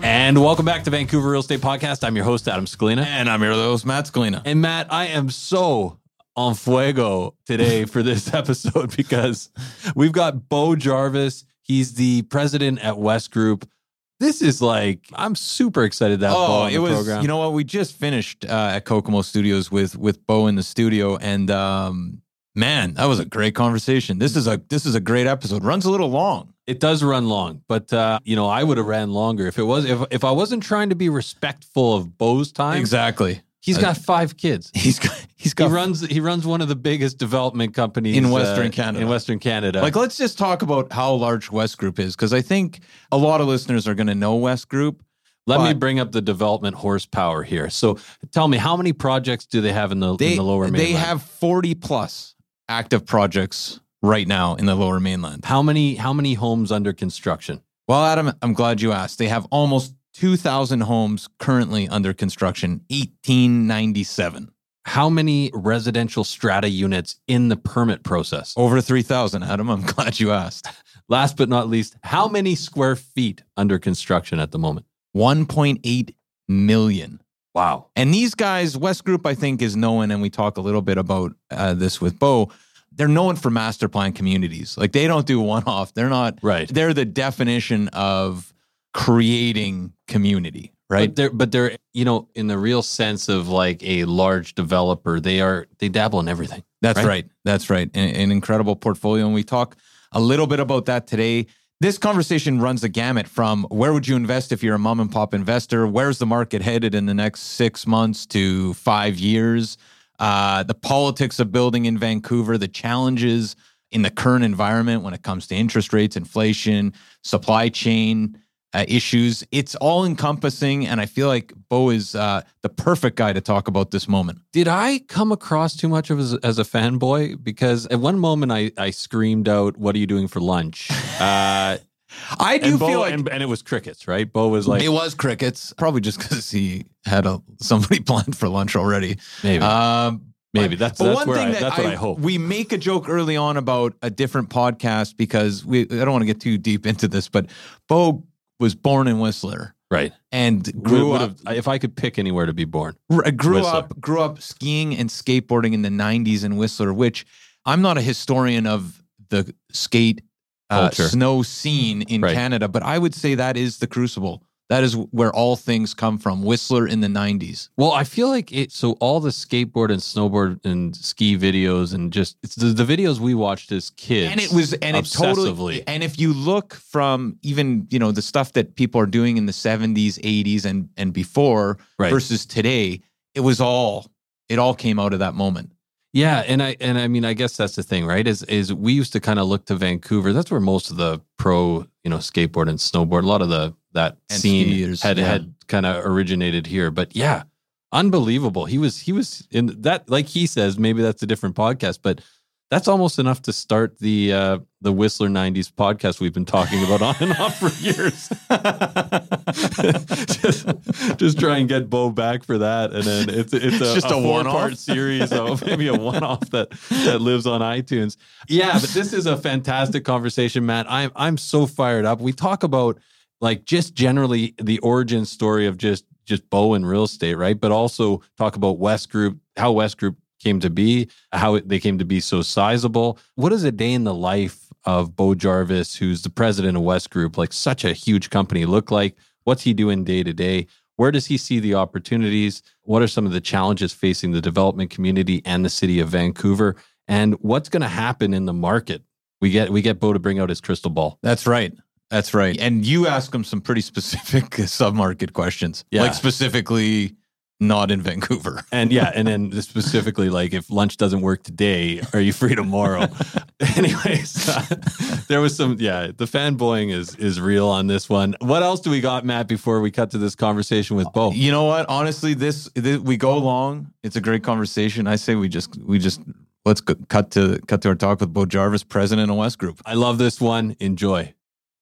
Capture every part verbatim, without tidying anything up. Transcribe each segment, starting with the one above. And welcome back to Vancouver Real Estate Podcast. I'm your host, Adam Scalena. And I'm your other host, Matt Scalena. And Matt, I am so on fuego today for this episode because we've got Beau Jarvis. He's the president at Wesgroup. This is like, I'm super excited that oh, it was, program. You know what? We just finished uh, at Kokomo Studios with with Beau in the studio. And um, man, that was a great conversation. This is a This is a great episode. Runs a little long. It does run long, but uh, you know, I would have ran longer if it was if if I wasn't trying to be respectful of Beau's time. Exactly. He's uh, got five kids. He's got he's got he runs he runs one of the biggest development companies in Western uh, Canada. In Western Canada. Like, let's just talk about how large Wesgroup is, because I think a lot of listeners are going to know Wesgroup. Let but, me bring up the development horsepower here. So, tell me, how many projects do they have in the they, in the Lower Mainland? They have forty plus active projects right now in the Lower Mainland. How many how many homes under construction? Well, Adam, I'm glad you asked. They have almost two thousand homes currently under construction, eighteen ninety-seven. How many residential strata units in the permit process? Over three thousand, Adam. I'm glad you asked. Last but not least, how many square feet under construction at the moment? one point eight million. Wow. And these guys, Wesgroup, I think, is known, and we talk a little bit about uh, this with Beau. They're known for master plan communities. Like, they don't do one-off. They're not, right. They're the definition of creating community, right? But they're, but they're, you know, in the real sense of like a large developer, they are, they dabble in everything. That's right. right. That's right. An, an incredible portfolio. And we talk a little bit about that today. This conversation runs the gamut from where would you invest if you're a mom and pop investor? Where's the market headed in the next six months to five years? Uh, the politics of building in Vancouver, the challenges in the current environment when it comes to interest rates, inflation, supply chain uh, issues. It's all encompassing. And I feel like Beau is uh, the perfect guy to talk about this moment. Did I come across too much of as, as a fanboy? Because at one moment I, I screamed out, "What are you doing for lunch?" Uh, I do Beau, feel like... And, and it was crickets, right? Beau was like... It was crickets. Probably just because he had a, somebody planned for lunch already. Maybe. Um, Maybe. But, that's, but that's one where thing I, that that's what I, I hope. We make a joke early on about a different podcast because we... I don't want to get too deep into this, but Beau was born in Whistler. Right. And grew up... If I could pick anywhere to be born. R- grew Whistler. up Grew up skiing and skateboarding in the nineties in Whistler, which I'm not a historian of the skate... Uh, snow scene in right. Canada, but I would say that is the crucible. That is where all things come from. Whistler in the nineties. Well, I feel like it. So all the skateboard and snowboard and ski videos and just it's the, the videos we watched as kids, and it was and it totally. And if you look from even you know the stuff that people are doing in the seventies, eighties, and and before right. versus today, it was all it all came out of that moment. Yeah, and I and I mean I guess that's the thing, right? Is is we used to kind of look to Vancouver. That's where most of the pro, you know, skateboard and snowboard, a lot of the that and scene skiers, had yeah. had kind of originated here. But yeah, unbelievable. He was he was in that, like he says, maybe that's a different podcast, but that's almost enough to start the uh, the Whistler nineties podcast we've been talking about on and off for years. just, just try and get Beau back for that, and then it's it's, it's a, just a, a four part series, of maybe a one off that, that lives on iTunes. Yeah, but this is a fantastic conversation, Matt. I'm I'm so fired up. We talk about like just generally the origin story of just just Beau and real estate, right? But also talk about Wesgroup, how Wesgroup came to be, how they came to be so sizable. What is a day in the life of Beau Jarvis, who's the president of Wesgroup, like such a huge company, look like? What's he doing day to day? Where does he see the opportunities? What are some of the challenges facing the development community and the city of Vancouver? And what's going to happen in the market? We get we get Beau to bring out his crystal ball. That's right. That's right. And you ask him some pretty specific submarket questions, yeah. like specifically not in Vancouver. And yeah, and then specifically, like, if lunch doesn't work today, are you free tomorrow? Anyways, uh, there was some, yeah, the fanboying is is real on this one. What else do we got, Matt, before we cut to this conversation with Beau? You know what? Honestly, this, this we go long. It's a great conversation. I say we just, we just, let's go, cut to cut to our talk with Beau Jarvis, president of Wesgroup. I love this one. Enjoy.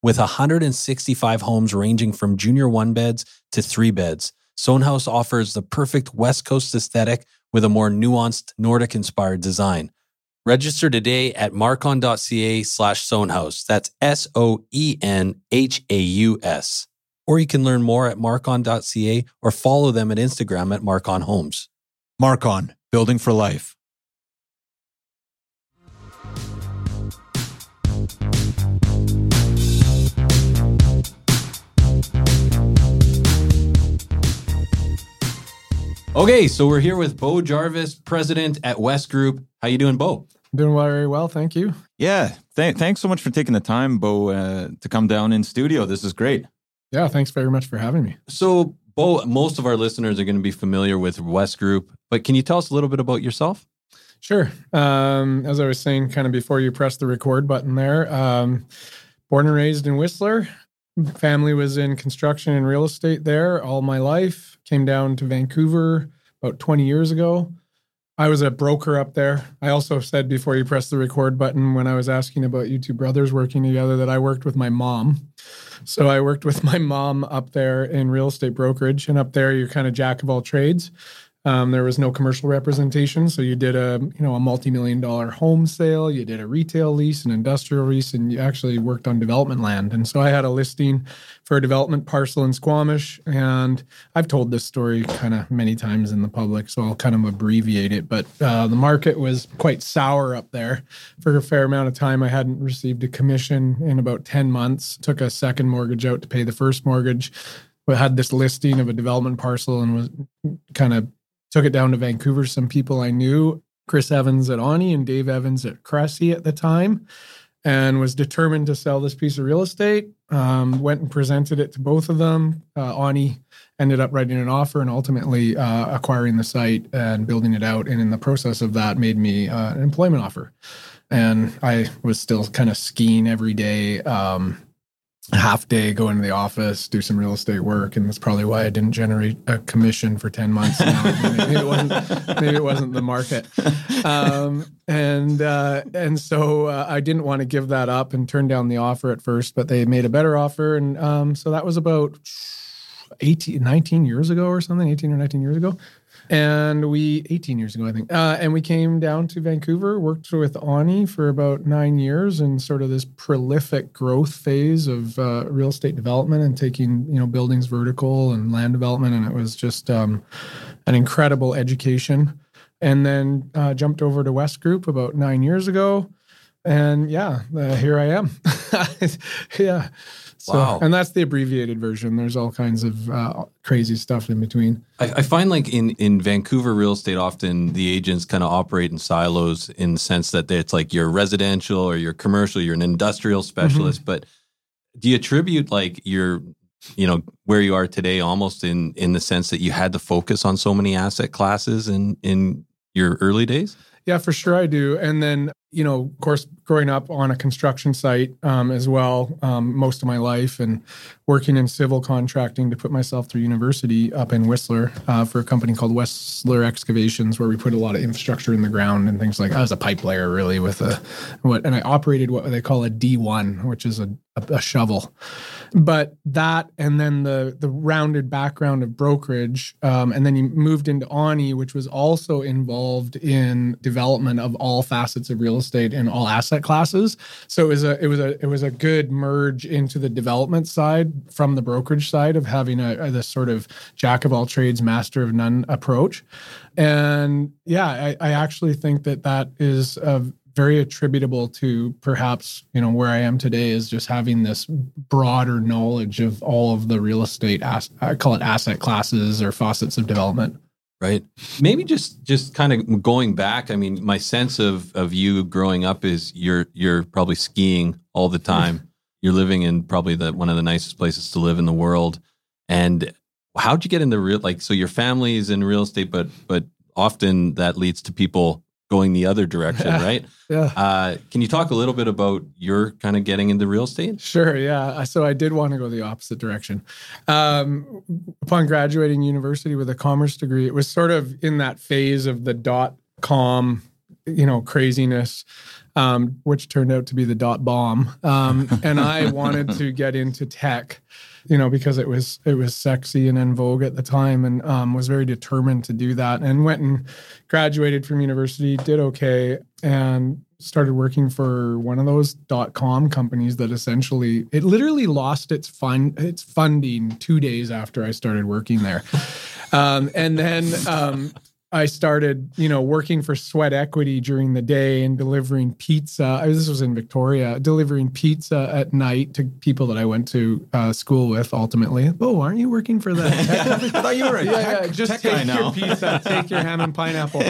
with one hundred sixty-five homes ranging from junior one beds to three beds. Soenhaus offers the perfect West Coast aesthetic with a more nuanced Nordic-inspired design. Register today at marcon.ca slash Soenhaus. That's S O E N H A U S. Or you can learn more at marcon.ca or follow them at Instagram at Marcon Homes. Marcon, building for life. Okay, so we're here with Beau Jarvis, president at Wesgroup. How you doing, Beau? Doing very well, thank you. Yeah, th- thanks so much for taking the time, Beau, uh, to come down in studio. This is great. Yeah, thanks very much for having me. So, Beau, most of our listeners are going to be familiar with Wesgroup, but can you tell us a little bit about yourself? Sure. Um, as I was saying, kind of before you pressed the record button there, um, born and raised in Whistler. Family was in construction and real estate there all my life. Came down to Vancouver about twenty years ago. I was a broker up there. I also said before you pressed the record button when I was asking about you two brothers working together that I worked with my mom. So I worked with my mom up there in real estate brokerage. And up there, you're kind of jack of all trades. Um, there was no commercial representation. So you did a, you know, a multi-million dollar home sale. You did a retail lease, an industrial lease, and you actually worked on development land. And so I had a listing for a development parcel in Squamish. And I've told this story kind of many times in the public, so I'll kind of abbreviate it. But uh, the market was quite sour up there for a fair amount of time. I hadn't received a commission in about ten months. Took a second mortgage out to pay the first mortgage. But had this listing of a development parcel and was kind of took it down to Vancouver. Some people I knew, Chris Evans at Onni and Dave Evans at Cressy at the time, and was determined to sell this piece of real estate. Um, went and presented it to both of them. Uh, Onni ended up writing an offer and ultimately uh, acquiring the site and building it out. And in the process of that, made me uh, an employment offer. And I was still kind of skiing every day. Um, half day, go into the office, do some real estate work. And that's probably why I didn't generate a commission for ten months now. maybe, it wasn't, maybe it wasn't the market. Um, and uh, and so uh, I didn't want to give that up and turn down the offer at first, but they made a better offer. And um, so that was about eighteen, nineteen years ago or something, eighteen or nineteen years ago. And we, eighteen years ago, I think, uh, and we came down to Vancouver, worked with Onni for about nine years in sort of this prolific growth phase of uh, real estate development and taking, you know, buildings vertical and land development. And it was just um, an incredible education. And then uh, jumped over to Wesgroup about nine years ago. And yeah, uh, here I am. Yeah. So, wow. And that's the abbreviated version. There's all kinds of uh, crazy stuff in between. I, I find like in, in Vancouver real estate, often the agents kind of operate in silos in the sense that it's like you're residential or you're commercial, you're an industrial specialist. Mm-hmm. But do you attribute like your, you know, where you are today almost in, in the sense that you had to focus on so many asset classes in, in your early days? Yeah, for sure I do. And then, you know, of course, growing up on a construction site um, as well, um, most of my life, and working in civil contracting to put myself through university up in Whistler uh, for a company called Whistler Excavations, where we put a lot of infrastructure in the ground and things like that. I was a pipe layer, really, with a what, and I operated what they call a D one, which is a, a, a shovel. But that, and then the the rounded background of brokerage, um, and then you moved into Onni, which was also involved in development of all facets of real estate and all asset classes. So it was a it was a it was a good merge into the development side from the brokerage side of having a, a this sort of jack of all trades, master of none approach. And yeah, I, I actually think that that is a very attributable to perhaps, you know, where I am today, is just having this broader knowledge of all of the real estate, as, I call it asset classes or facets of development. Right. Maybe just, just kind of going back. I mean, my sense of, of you growing up is you're, you're probably skiing all the time. You're living in probably the, one of the nicest places to live in the world. And how'd you get into real, like, so your family is in real estate, but, but often that leads to people going the other direction, right? Yeah. Uh, can you talk a little bit about your kind of getting into real estate? Sure, yeah. So I did want to go the opposite direction. Um, upon graduating university with a commerce degree, it was sort of in that phase of the dot-com, you know, craziness, um, which turned out to be the dot-bomb. Um, and I wanted to get into tech, you know, because it was it was sexy and in vogue at the time, and um, was very determined to do that, and went and graduated from university, did okay, and started working for one of those dot-com companies that essentially, it literally lost its fun, its funding two days after I started working there. Um, and then um, I started, you know, working for Sweat Equity during the day and delivering pizza. I, this was in Victoria, delivering pizza at night to people that I went to uh, school with. Ultimately, oh, aren't you working for that? I thought you were a yeah, tech, yeah. Just tech take guy your now. Pizza, take your ham and pineapple.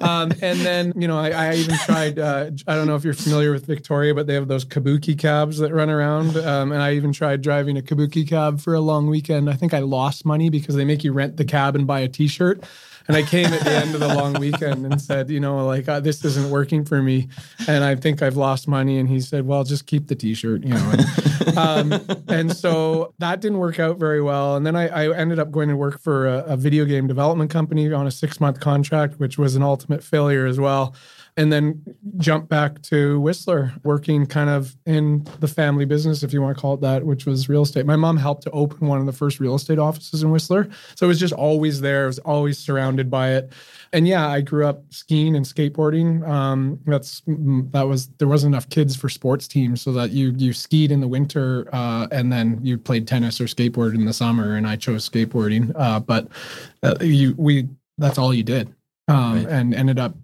Um, and then, you know, I, I even tried. Uh, I don't know if you're familiar with Victoria, but they have those kabuki cabs that run around. Um, and I even tried driving a kabuki cab for a long weekend. I think I lost money because they make you rent the cab and buy a T-shirt. And I came at the end of the long weekend and said, you know, like, uh, this isn't working for me. And I think I've lost money. And he said, well, just keep the T-shirt, you know. And, um, and so that didn't work out very well. And then I, I ended up going to work for a, a video game development company on a six-month contract, which was an ultimate failure as well. And then jumped back to Whistler, working kind of in the family business, if you want to call it that, which was real estate. My mom helped to open one of the first real estate offices in Whistler. So it was just always there. I was always surrounded by it. And yeah, I grew up skiing and skateboarding. Um, that's that was there wasn't enough kids for sports teams, so that you you skied in the winter uh, and then you played tennis or skateboard in the summer. And I chose skateboarding, uh, but uh, you we that's all you did, um, right. And ended up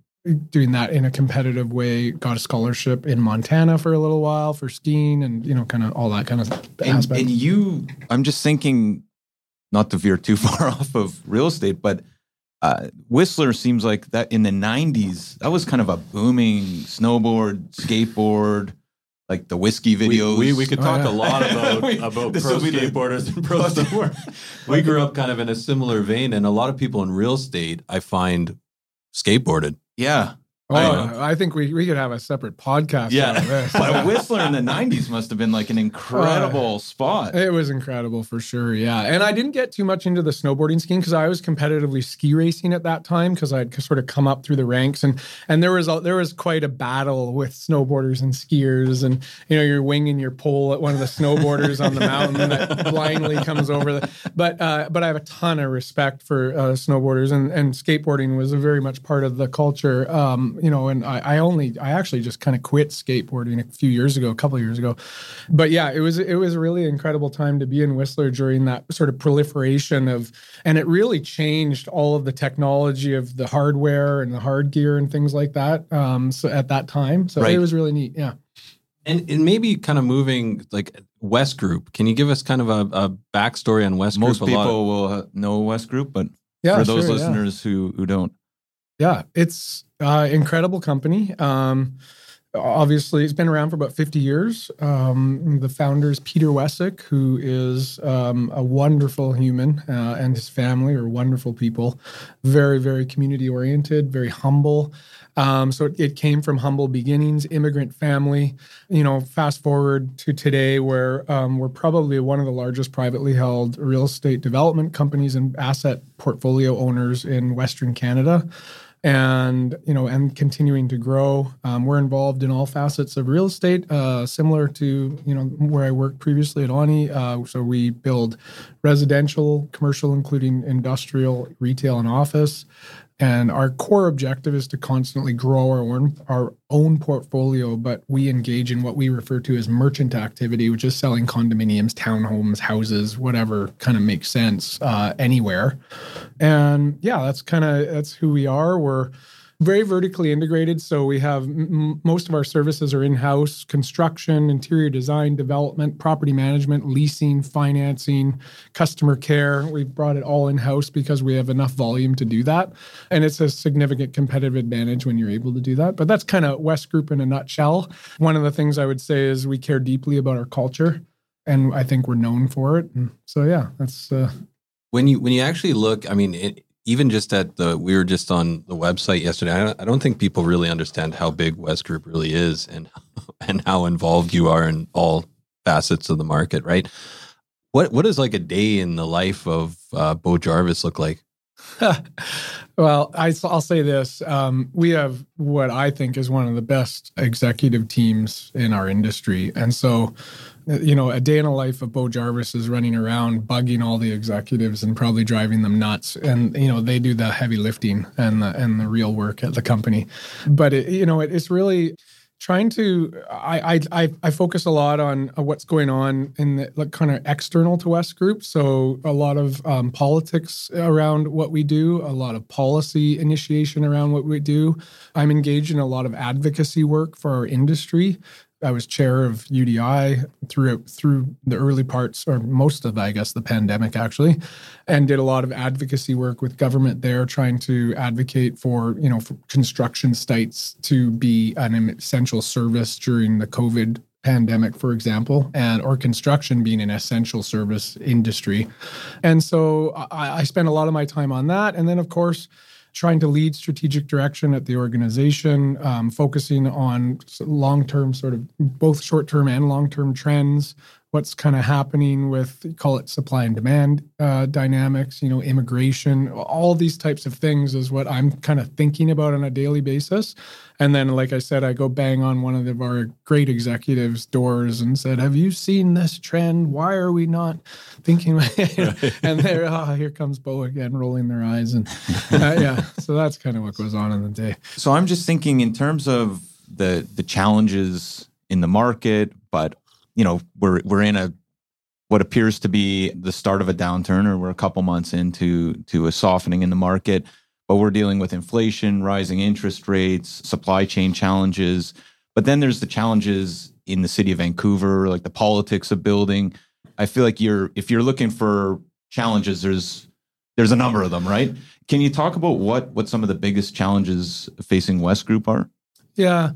doing that in a competitive way, got a scholarship in Montana for a little while for skiing and, you know, kind of all that kind of aspect. And, and you, I'm just thinking, not to veer too far off of real estate, but uh, Whistler seems like that in the nineties, that was kind of a booming snowboard, skateboard, like the whiskey videos. We, we, we could talk oh, yeah. a lot about, we, about pro skateboarders the, and pro snowboarders. We grew up kind of in a similar vein, and a lot of people in real estate, I find, skateboarded. Yeah. Oh, I, I think we, we could have a separate podcast. Yeah. But Whistler in the nineties must have been like an incredible uh, spot. It was incredible for sure. Yeah. And I didn't get too much into the snowboarding skiing because I was competitively ski racing at that time because I'd sort of come up through the ranks. And and there was a, there was quite a battle with snowboarders and skiers. And, you know, you're winging your pole at one of the snowboarders on the mountain that blindly comes over. The, but uh, but I have a ton of respect for uh, snowboarders. And, and skateboarding was a very much part of the culture. Um, You know, and I, I only, I actually just kind of quit skateboarding a few years ago, a couple of years ago. But yeah, it was, it was a really incredible time to be in Whistler during that sort of proliferation of, and it really changed all of the technology of the hardware and the hard gear and things like that. Um, so at that time, so right. It was really neat. Yeah. And, and maybe kind of moving like Wesgroup. Can you give us kind of a, a backstory on Wesgroup? Most people a lot of, will uh, know Wesgroup, but yeah, for those sure, listeners yeah. who, who don't. Yeah, it's uh, incredible company. Um, Obviously, it's been around for about fifty years. Um, the founder is Peter Wassick, who is um, a wonderful human, uh, and his family are wonderful people. Very, very community-oriented, very humble. Um, so it, it came from humble beginnings, immigrant family. You know, fast forward to today, where um, we're probably one of the largest privately held real estate development companies and asset portfolio owners in Western Canada. And, you know, and continuing to grow. Um, we're involved in all facets of real estate, uh, similar to, you know, where I worked previously at Onni. Uh, so we build residential, commercial, including industrial, retail, and office. And our core objective is to constantly grow our own, our own portfolio, but we engage in what we refer to as merchant activity, which is selling condominiums, townhomes, houses, whatever kind of makes sense uh, anywhere. And yeah, that's kind of, that's who we are. We're very vertically integrated. So we have m- most of our services are in-house: construction, interior design, development, property management, leasing, financing, customer care. We've brought it all in-house because we have enough volume to do that. And it's a significant competitive advantage when you're able to do that. But that's kind of Wesgroup in a nutshell. One of the things I would say is we care deeply about our culture, and I think we're known for it. And so, yeah, that's... Uh... When you when you actually look, I mean... It, Even just at the, we were just on the website yesterday. I don't, I don't think people really understand how big Wesgroup really is, and and how involved you are in all facets of the market, right? What what does like a day in the life of uh, Beau Jarvis look like? Well, I, I'll say this. Um, we have what I think is one of the best executive teams in our industry. And so, you know, a day in the life of Beau Jarvis is running around, bugging all the executives and probably driving them nuts. And, you know, they do the heavy lifting and the, and the real work at the company. But, it, you know, it, it's really... Trying to, I I I focus a lot on what's going on in the, like, kind of external to Wesgroup. So a lot of um, politics around what we do, a lot of policy initiation around what we do. I'm engaged in a lot of advocacy work for our industry. I was chair of U D I through through the early parts, or most of, I guess, the pandemic, actually, and did a lot of advocacy work with government there, trying to advocate for, you know, for construction sites to be an essential service during the COVID pandemic, for example, and or construction being an essential service industry. And so I, I spent a lot of my time on that. And then, of course, trying to lead strategic direction at the organization, um, focusing on long-term sort of both short-term and long-term trends, what's kind of happening with, call it supply and demand uh, dynamics, you know, immigration, all these types of things is what I'm kind of thinking about on a daily basis. And then, like I said, I go bang on one of, the, of our great executives' doors and said, have you seen this trend? Why are we not thinking? And there, oh, here comes Beau again, rolling their eyes. And uh, yeah, so that's kind of what goes on in the day. So I'm just thinking in terms of the the challenges in the market, but, you know, we're we're in a what appears to be the start of a downturn, or we're a couple months into to a softening in the market. But we're dealing with inflation, rising interest rates, supply chain challenges. But then there's the challenges in the city of Vancouver, like the politics of building. I feel like you're if you're looking for challenges, there's there's a number of them, right? Can you talk about what what some of the biggest challenges facing Wesgroup are? Yeah.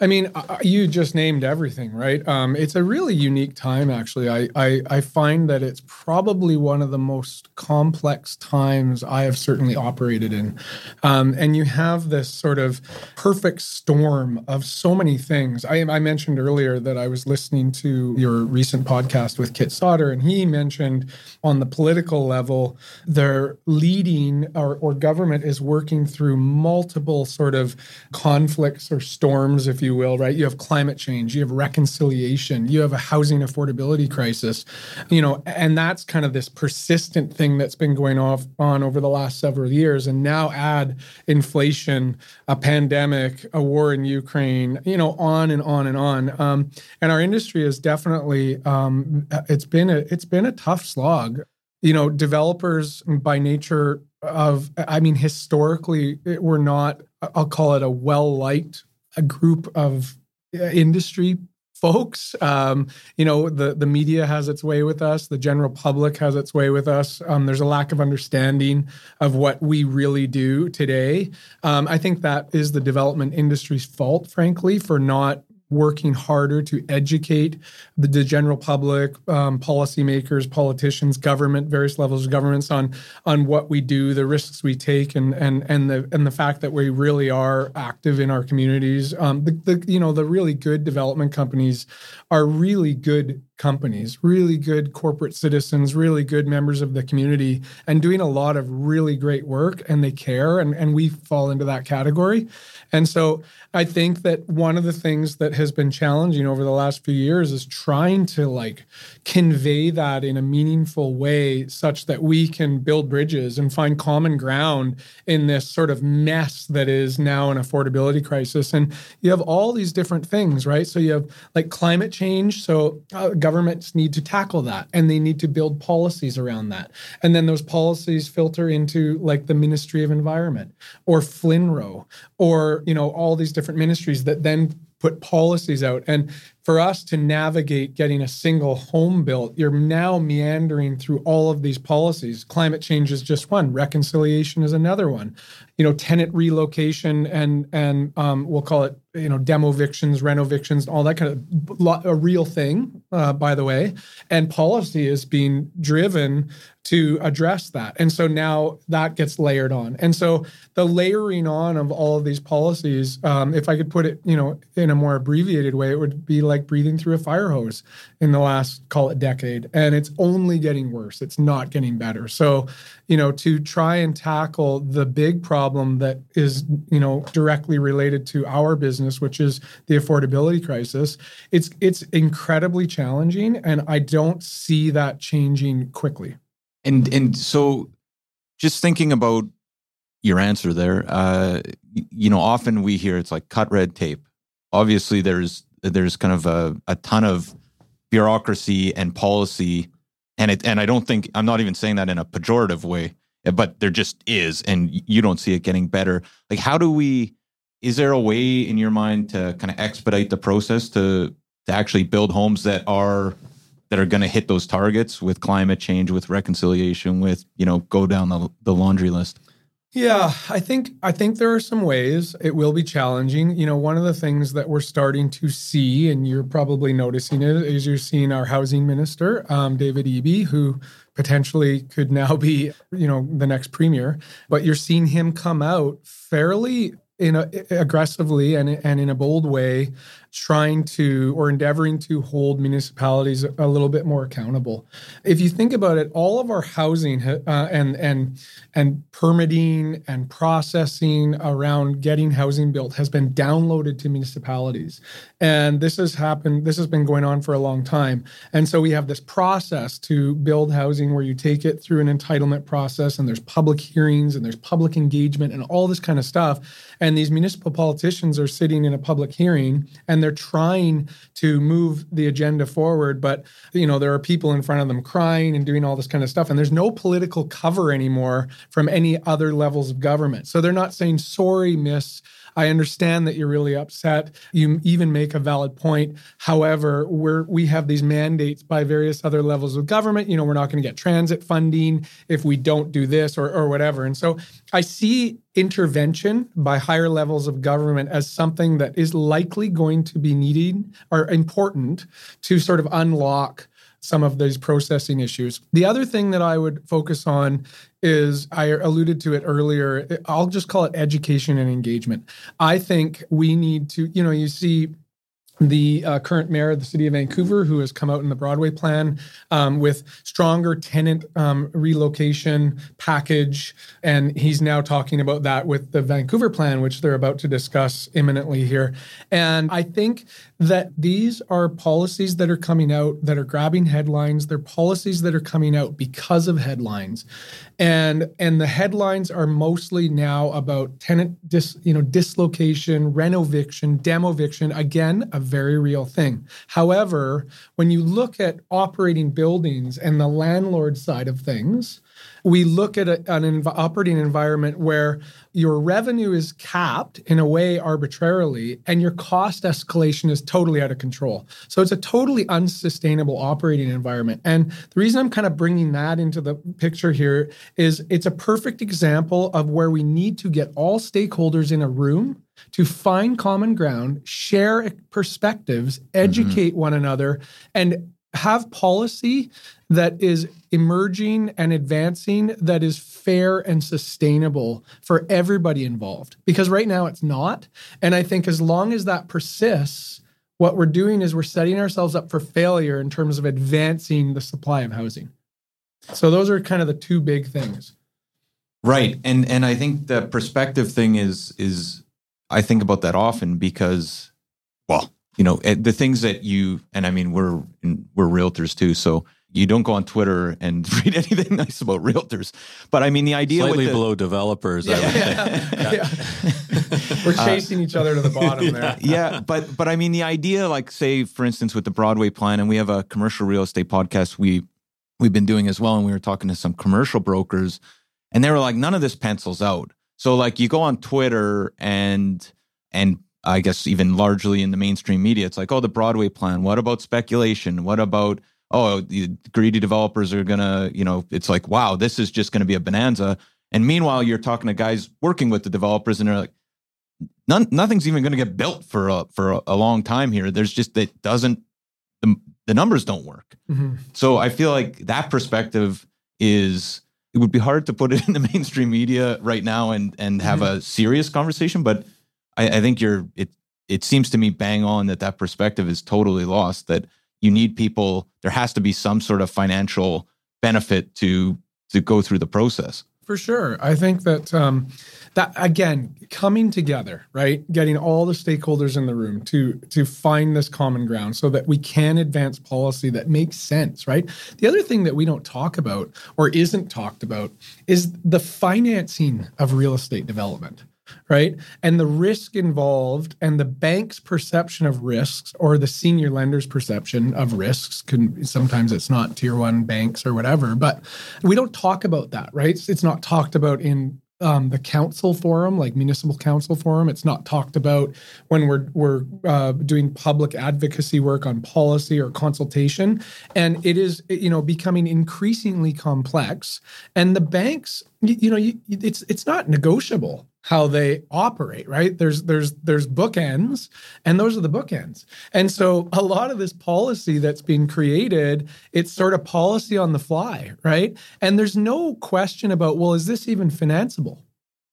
I mean, you just named everything, right? Um, it's a really unique time, actually. I, I I find that it's probably one of the most complex times I have certainly operated in. Um, and you have this sort of perfect storm of so many things. I, I mentioned earlier that I was listening to your recent podcast with Kit Sauter, and he mentioned on the political level, they're leading, or, or government is working through multiple sort of conflicts or storms, if you will, right? You have climate change, you have reconciliation, you have a housing affordability crisis, you know, and that's kind of this persistent thing that's been going off on over the last several years. And now add inflation, a pandemic, a war in Ukraine, you know, on and on and on. Um, and our industry is definitely, um, it's been a, it's been a tough slog. You know, developers by nature of, I mean, historically, it, we're not, I'll call it a well-liked a group of industry folks. Um, you know, the, the media has its way with us. The general public has its way with us. Um, there's a lack of understanding of what we really do today. Um, I think that is the development industry's fault, frankly, for not working harder to educate the, the general public, um, policymakers, politicians, government, various levels of governments on on what we do, the risks we take, and and and the and the fact that we really are active in our communities. Um, the, the you know the really good development companies are really good companies, really good corporate citizens, really good members of the community, and doing a lot of really great work, and they care, and, and we fall into that category. And so I think that one of the things that has been challenging over the last few years is trying to like convey that in a meaningful way such that we can build bridges and find common ground in this sort of mess that is now an affordability crisis. And you have all these different things, right? So you have like climate change. So uh, governments need to tackle that, and they need to build policies around that. And then those policies filter into like the Ministry of Environment or FLINRO or, you know, all these different ministries that then put policies out. And for us to navigate getting a single home built, you're now meandering through all of these policies. Climate change is just one. Reconciliation is another one. You know, tenant relocation and and um, we'll call it, you know, demo evictions, reno evictions, all that kind of a real thing, uh, by the way. And policy is being driven to address that. And so now that gets layered on. And so the layering on of all of these policies, um, if I could put it, you know, in a more abbreviated way, it would be like like breathing through a fire hose in the last, call it decade. And it's only getting worse. It's not getting better. So, you know, to try and tackle the big problem that is, you know, directly related to our business, which is the affordability crisis, it's, it's incredibly challenging. And I don't see that changing quickly. And, and so just thinking about your answer there, uh, you know, often we hear it's like cut red tape. Obviously there's, There's kind of a, a ton of bureaucracy and policy, and it and I don't think I'm not even saying that in a pejorative way, but there just is, and you don't see it getting better. Like, how do we? Is there a way in your mind to kind of expedite the process to to actually build homes that are that are going to hit those targets with climate change, with reconciliation, with, you know, go down the the laundry list? Yeah, I think I think there are some ways. It will be challenging. You know, one of the things that we're starting to see, and you're probably noticing it, is you're seeing our housing minister, um, David Eby, who potentially could now be, you know, the next premier. But you're seeing him come out fairly in a, aggressively and and in a bold way, trying to or endeavoring to hold municipalities a little bit more accountable. If you think about it, all of our housing uh, and and and permitting and processing around getting housing built has been downloaded to municipalities, and this has happened. This has been going on for a long time, and so we have this process to build housing where you take it through an entitlement process, and there's public hearings and there's public engagement and all this kind of stuff. And these municipal politicians are sitting in a public hearing and they're trying to move the agenda forward. But, you know, there are people in front of them crying and doing all this kind of stuff. And there's no political cover anymore from any other levels of government. So they're not saying, sorry, miss, I understand that you're really upset. You even make a valid point. However, we're, we have these mandates by various other levels of government. You know, we're not going to get transit funding if we don't do this or, or whatever. And so I see intervention by higher levels of government as something that is likely going to be needed or important to sort of unlock some of these processing issues. The other thing that I would focus on is, I alluded to it earlier, I'll just call it education and engagement. I think we need to, you know, you see the uh, current mayor of the city of Vancouver, who has come out in the Broadway plan um, with stronger tenant um, relocation package. And he's now talking about that with the Vancouver plan, which they're about to discuss imminently here. And I think that these are policies that are coming out that are grabbing headlines. They're policies that are coming out because of headlines. And and the headlines are mostly now about tenant dis, you know, dislocation, renoviction, demoviction. Again, a very real thing. However, when you look at operating buildings and the landlord side of things, We look at a, an env- operating environment where your revenue is capped in a way arbitrarily and your cost escalation is totally out of control. So it's a totally unsustainable operating environment. And the reason I'm kind of bringing that into the picture here is it's a perfect example of where we need to get all stakeholders in a room to find common ground, share perspectives, educate mm-hmm. one another, and have policy that is emerging and advancing that is fair and sustainable for everybody involved. Because right now it's not. And I think as long as that persists, what we're doing is we're setting ourselves up for failure in terms of advancing the supply of housing. So those are kind of the two big things. Right. And and I think the perspective thing is is I think about that often because, well, you know, the things that you, and I mean, we're we're realtors too, so you don't go on Twitter and read anything nice about realtors. But I mean, the idea slightly with the, below developers, yeah, I would yeah. think. Yeah. Yeah. We're chasing uh, each other to the bottom yeah, there. Yeah, but but I mean, the idea, like, say, for instance, with the Broadway plan, and we have a commercial real estate podcast we, we've been doing as well, and we were talking to some commercial brokers, and they were like, none of this pencils out. So, like, you go on Twitter and and... I guess even largely in the mainstream media, it's like, oh, the Broadway plan. What about speculation? What about, oh, the greedy developers are going to, you know, it's like, wow, this is just going to be a bonanza. And meanwhile, you're talking to guys working with the developers and they're like, None, nothing's even going to get built for a, for a, a long time here. There's just, it doesn't, the, the numbers don't work. Mm-hmm. So I feel like that perspective is, it would be hard to put it in the mainstream media right now and, and have mm-hmm. a serious conversation, but I, I think you're, it, it seems to me bang on that that perspective is totally lost, that you need people, there has to be some sort of financial benefit to, to go through the process. For sure. I think that, um, that again, coming together, right? Getting all the stakeholders in the room to, to find this common ground so that we can advance policy that makes sense, right? The other thing that we don't talk about or isn't talked about is the financing of real estate development. Right? And the risk involved and the bank's perception of risks or the senior lender's perception of risks can sometimes it's not tier one banks or whatever, but we don't talk about that, right? It's, it's not talked about in um, the council forum, like municipal council forum. It's not talked about when we're, we're uh, doing public advocacy work on policy or consultation. And it is, you know, becoming increasingly complex. And the banks, you, you know, you, it's, it's not negotiable how they operate, right? There's there's there's bookends, and those are the bookends. And so a lot of this policy that's being created, it's sort of policy on the fly, right? And there's no question about, well, is this even financeable,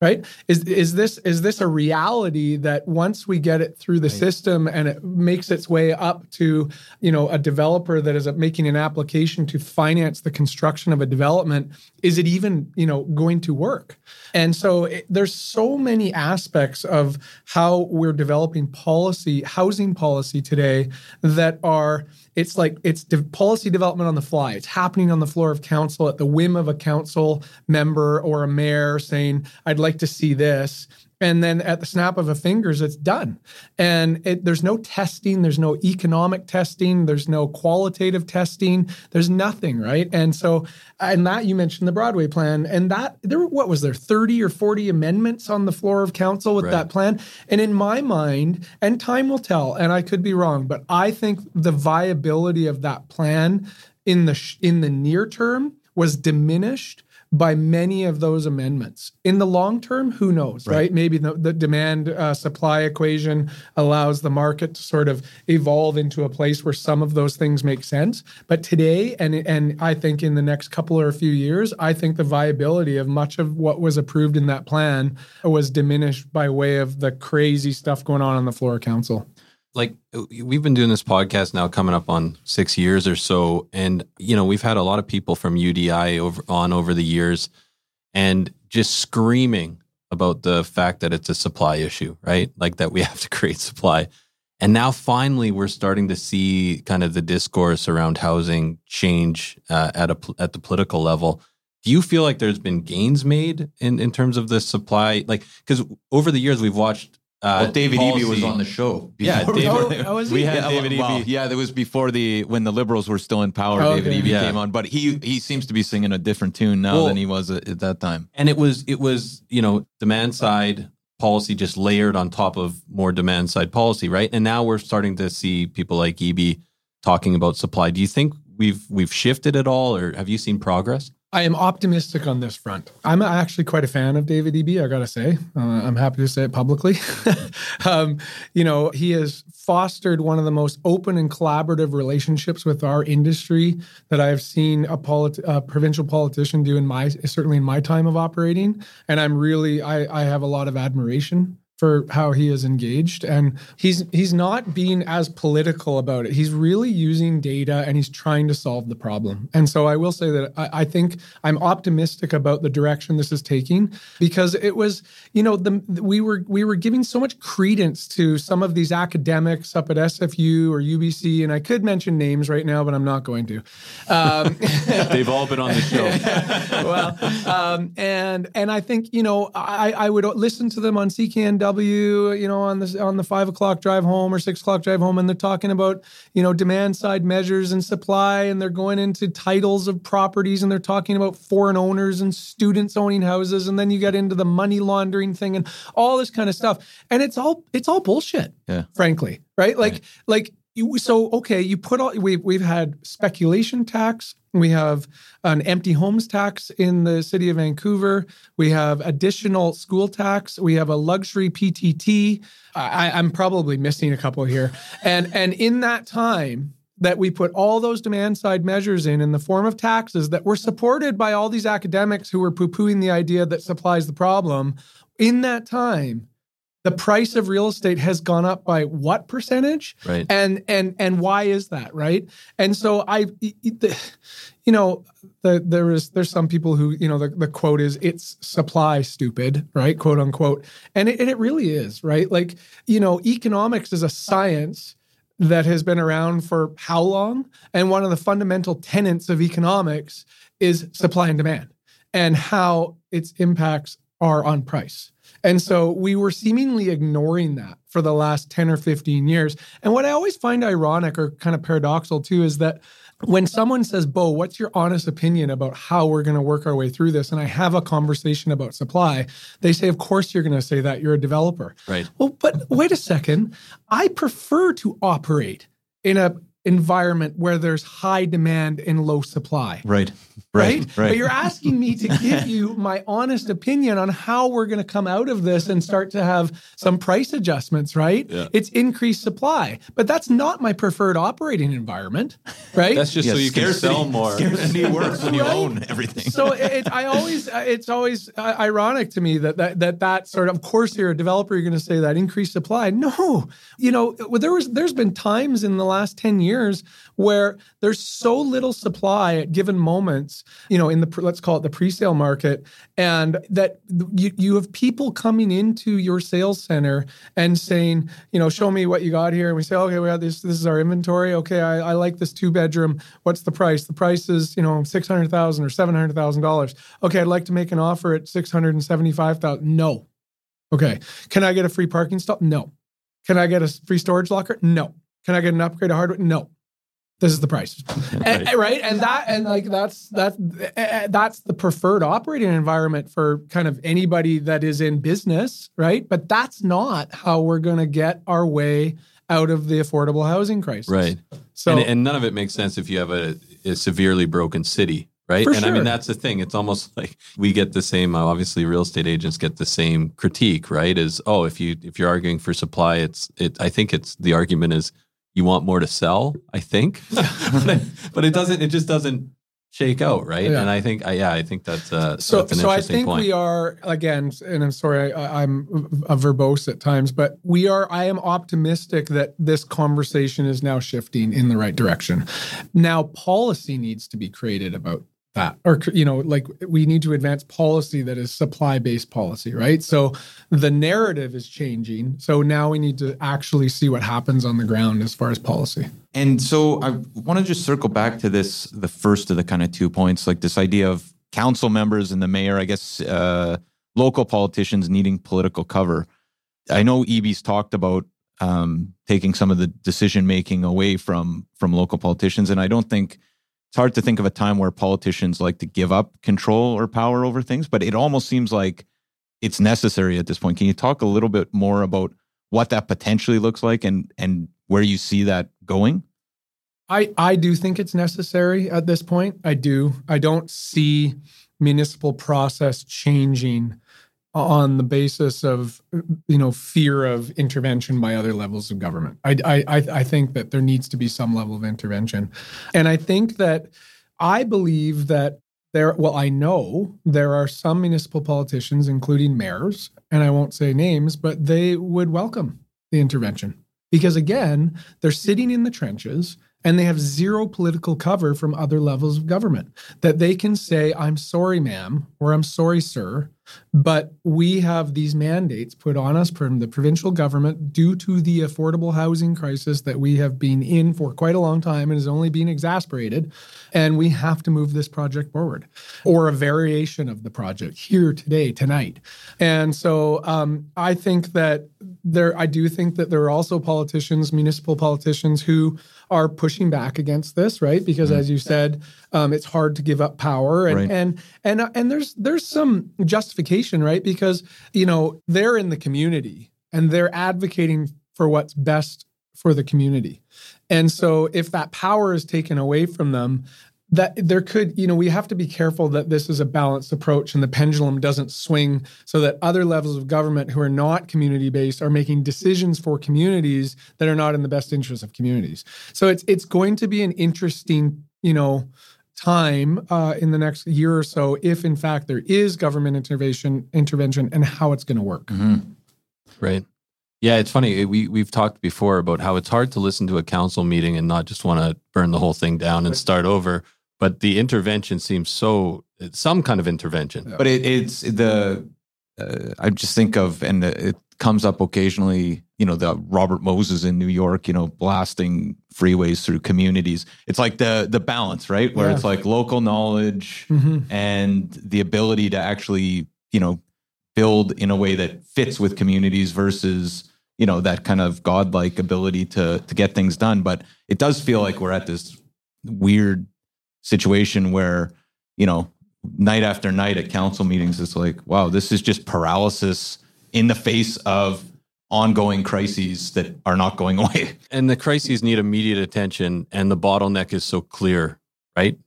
right? Is is this is this a reality that once we get it through the right. system and it makes its way up to, you know, a developer that is making an application to finance the construction of a development, is it even, you know, going to work? And so it, there's so many aspects of how we're developing policy, housing policy today that are, it's like, it's de- policy development on the fly. It's happening on the floor of council at the whim of a council member or a mayor saying, I'd like to see this. And then at the snap of a fingers, it's done. And it, there's no testing. There's no economic testing. There's no qualitative testing. There's nothing, right? And so, and that you mentioned the Broadway plan, and that there were, what was there, thirty or forty amendments on the floor of council with right. that plan. And in my mind, and time will tell, and I could be wrong, but I think the viability of that plan in the sh- in the near term was diminished by many of those amendments. In the long term, who knows, right? right? Maybe the, the demand uh, supply equation allows the market to sort of evolve into a place where some of those things make sense. But today, and and I think in the next couple or a few years, I think the viability of much of what was approved in that plan was diminished by way of the crazy stuff going on on the floor of council. Like, we've been doing this podcast now coming up on six years or so. And, you know, we've had a lot of people from U D I over on over the years and just screaming about the fact that it's a supply issue, right? Like that we have to create supply. And now finally, we're starting to see kind of the discourse around housing change uh, at a, at the political level. Do you feel like there's been gains made in, in terms of the supply? Like, because over the years, we've watched Uh, well, David Eby was on the show. Yeah, David, oh, was we had yeah, David well, Eby. Yeah, that was before the when the Liberals were still in power. Oh, David okay. Eby yeah. came on, but he he seems to be singing a different tune now well, than he was at, at that time. And it was it was you know demand side policy just layered on top of more demand side policy, right? And now we're starting to see people like Eby talking about supply. Do you think we've we've shifted at all, or have you seen progress? I am optimistic on this front. I'm actually quite a fan of David Eby, I got to say. Uh, I'm happy to say it publicly. um, you know, he has fostered one of the most open and collaborative relationships with our industry that I've seen a, politi- a provincial politician do in my, certainly in my time of operating. And I'm really, I, I have a lot of admiration for how he is engaged. And he's he's not being as political about it. He's really using data and he's trying to solve the problem. And so I will say that I, I think I'm optimistic about the direction this is taking, because it was, you know, the we were we were giving so much credence to some of these academics up at S F U or U B C, and I could mention names right now, but I'm not going to. Um, They've all been on the show. well, um, and and I think, you know, I, I would listen to them on C K N W, you know, on the, on the five o'clock drive home or six o'clock drive home, and they're talking about, you know, demand side measures and supply, and they're going into titles of properties, and they're talking about foreign owners and students owning houses. And then you get into the money laundering thing and all this kind of stuff. And it's all, it's all bullshit, yeah. frankly, right? Like, right. like, you, so, okay, you put all, we've, we've had speculation tax. We have an empty homes tax in the city of Vancouver. We have additional school tax. We have a luxury P T T. I, I'm probably missing a couple here. And, and in that time that we put all those demand side measures in, in the form of taxes that were supported by all these academics who were poo-pooing the idea that supplies the problem, in that time, the price of real estate has gone up by what percentage? Right. And and and why is that, right? And so I, you know, the, there is there's some people who, you know, the, the quote is, it's supply stupid, right? Quote unquote. And it, and it really is, right? Like, you know, economics is a science that has been around for how long? And one of the fundamental tenets of economics is supply and demand and how its impacts are on price. And so we were seemingly ignoring that for the last ten or fifteen years. And what I always find ironic or kind of paradoxical too is that when someone says, Beau, what's your honest opinion about how we're going to work our way through this? And I have a conversation about supply. They say, of course you're going to say that. You're a developer. Right. Well, but wait a second. I prefer to operate in a environment where there's high demand and low supply. Right. Right. Right. But you're asking me to give you my honest opinion on how we're going to come out of this and start to have some price adjustments, right? Yeah. It's increased supply, but that's not my preferred operating environment, right? That's just yeah, so you can sell more. Scarcity works when you right? own everything. So it, I always, it's always ironic to me that that, that that sort of, of course you're a developer, you're going to say that increased supply. No, you know, there was, there's been times in the last ten years years where there's so little supply at given moments, you know, in the, let's call it the pre-sale market, and that you, you have people coming into your sales center and saying, you know, show me what you got here. And we say, okay, we got this, this is our inventory. Okay, I, I like this two bedroom. What's the price? The price is, you know, six hundred thousand dollars or seven hundred thousand dollars. Okay, I'd like to make an offer at six hundred seventy-five thousand dollars. No. Okay. Can I get a free parking stall? No. Can I get a free storage locker? No. Can I get an upgrade of hardware? No, this is the price, right. And, right? And that, and like that's that's that's the preferred operating environment for kind of anybody that is in business, right? But that's not how we're going to get our way out of the affordable housing crisis, right? So, and, and none of it makes sense if you have a, a severely broken city, right? And sure. I mean, that's the thing. It's almost like we get the same. Obviously, real estate agents get the same critique, right? Is oh, if you if you're arguing for supply, it's it. I think it's the argument is, you want more to sell, I think, but, it, but it doesn't, it just doesn't shake out. Right. Yeah. And I think, I, yeah, I think that's uh so, that's an so interesting I think point. We are, again, and I'm sorry, I, I'm a verbose at times, but we are, I am optimistic that this conversation is now shifting in the right direction. Now policy needs to be created about that, or, you know, like we need to advance policy that is supply-based policy, right? So the narrative is changing. So now we need to actually see what happens on the ground as far as policy. And so I want to just circle back to this, the first of the kind of two points, like this idea of council members and the mayor, I guess, uh, local politicians needing political cover. I know Eby's talked about um, taking some of the decision making away from from local politicians, and I don't think it's hard to think of a time where politicians like to give up control or power over things, but it almost seems like it's necessary at this point. Can you talk a little bit more about what that potentially looks like and and where you see that going? I, I do think it's necessary at this point. I do. I don't see municipal process changing on the basis of, you know, fear of intervention by other levels of government. I, I, I think that there needs to be some level of intervention. And I think that I believe that there, well, I know there are some municipal politicians, including mayors, and I won't say names, but they would welcome the intervention. Because again, they're sitting in the trenches and they have zero political cover from other levels of government that they can say, I'm sorry, ma'am, or I'm sorry, sir, but we have these mandates put on us from the provincial government due to the affordable housing crisis that we have been in for quite a long time and is only being exacerbated, and we have to move this project forward, or a variation of the project here today, tonight. And so um, I think that there, I do think that there are also politicians, municipal politicians, who are pushing back against this, right? Because mm-hmm. as you said, um, it's hard to give up power, and right. and and and there's there's some justification, right? Because you know they're in the community and they're advocating for what's best for the community, and so if that power is taken away from them, that there could, you know, we have to be careful that this is a balanced approach and the pendulum doesn't swing so that other levels of government who are not community-based are making decisions for communities that are not in the best interest of communities. So it's it's going to be an interesting, you know, time uh, in the next year or so if, in fact, there is government intervention, intervention and how it's going to work. Mm-hmm. Right. Yeah, it's funny. We, we've talked before about how it's hard to listen to a council meeting and not just want to burn the whole thing down and start over. But the intervention seems so, it's some kind of intervention. But it, it's the, uh, I just think of, and it comes up occasionally, you know, the Robert Moses in New York, you know, blasting freeways through communities. It's like the the balance, right? Where yeah. it's like local knowledge mm-hmm. and the ability to actually, you know, build in a way that fits with communities versus, you know, that kind of godlike ability to to get things done. But it does feel like we're at this weird situation where, you know, night after night at council meetings, it's like, wow, this is just paralysis in the face of ongoing crises that are not going away. And the crises need immediate attention, and the bottleneck is so clear, right?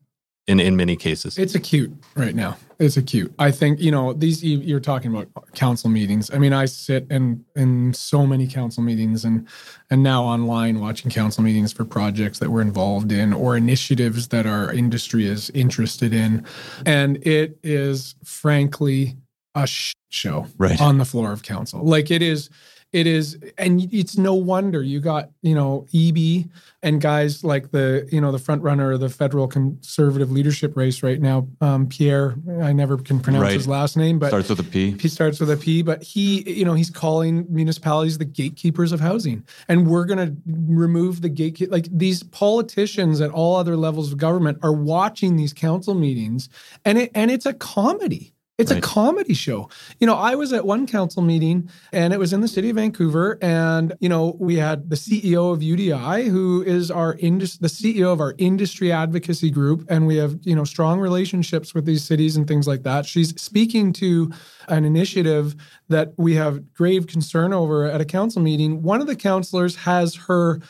In in many cases. It's acute right now. It's acute. I think, you know, these, you're talking about council meetings. I mean, I sit in, in so many council meetings and, and now online watching council meetings for projects that we're involved in or initiatives that our industry is interested in. And it is frankly a shit show right. on the floor of council. Like it is... It is, and it's no wonder you got, you know, Eby and guys like the, you know, the front runner of the federal conservative leadership race right now, um, Pierre, I never can pronounce right. his last name, but starts with a P. He starts with a P, but he, you know, he's calling municipalities the gatekeepers of housing, and we're going to remove the gatekeep. Like these politicians at all other levels of government are watching these council meetings, and it and it's a comedy. It's right. a comedy show. You know, I was at one council meeting and it was in the city of Vancouver. And, you know, we had the C E O of U D I, who is our indus- the C E O of our industry advocacy group. And we have, you know, strong relationships with these cities and things like that. She's speaking to an initiative that we have grave concern over at a council meeting. One of the counselors has her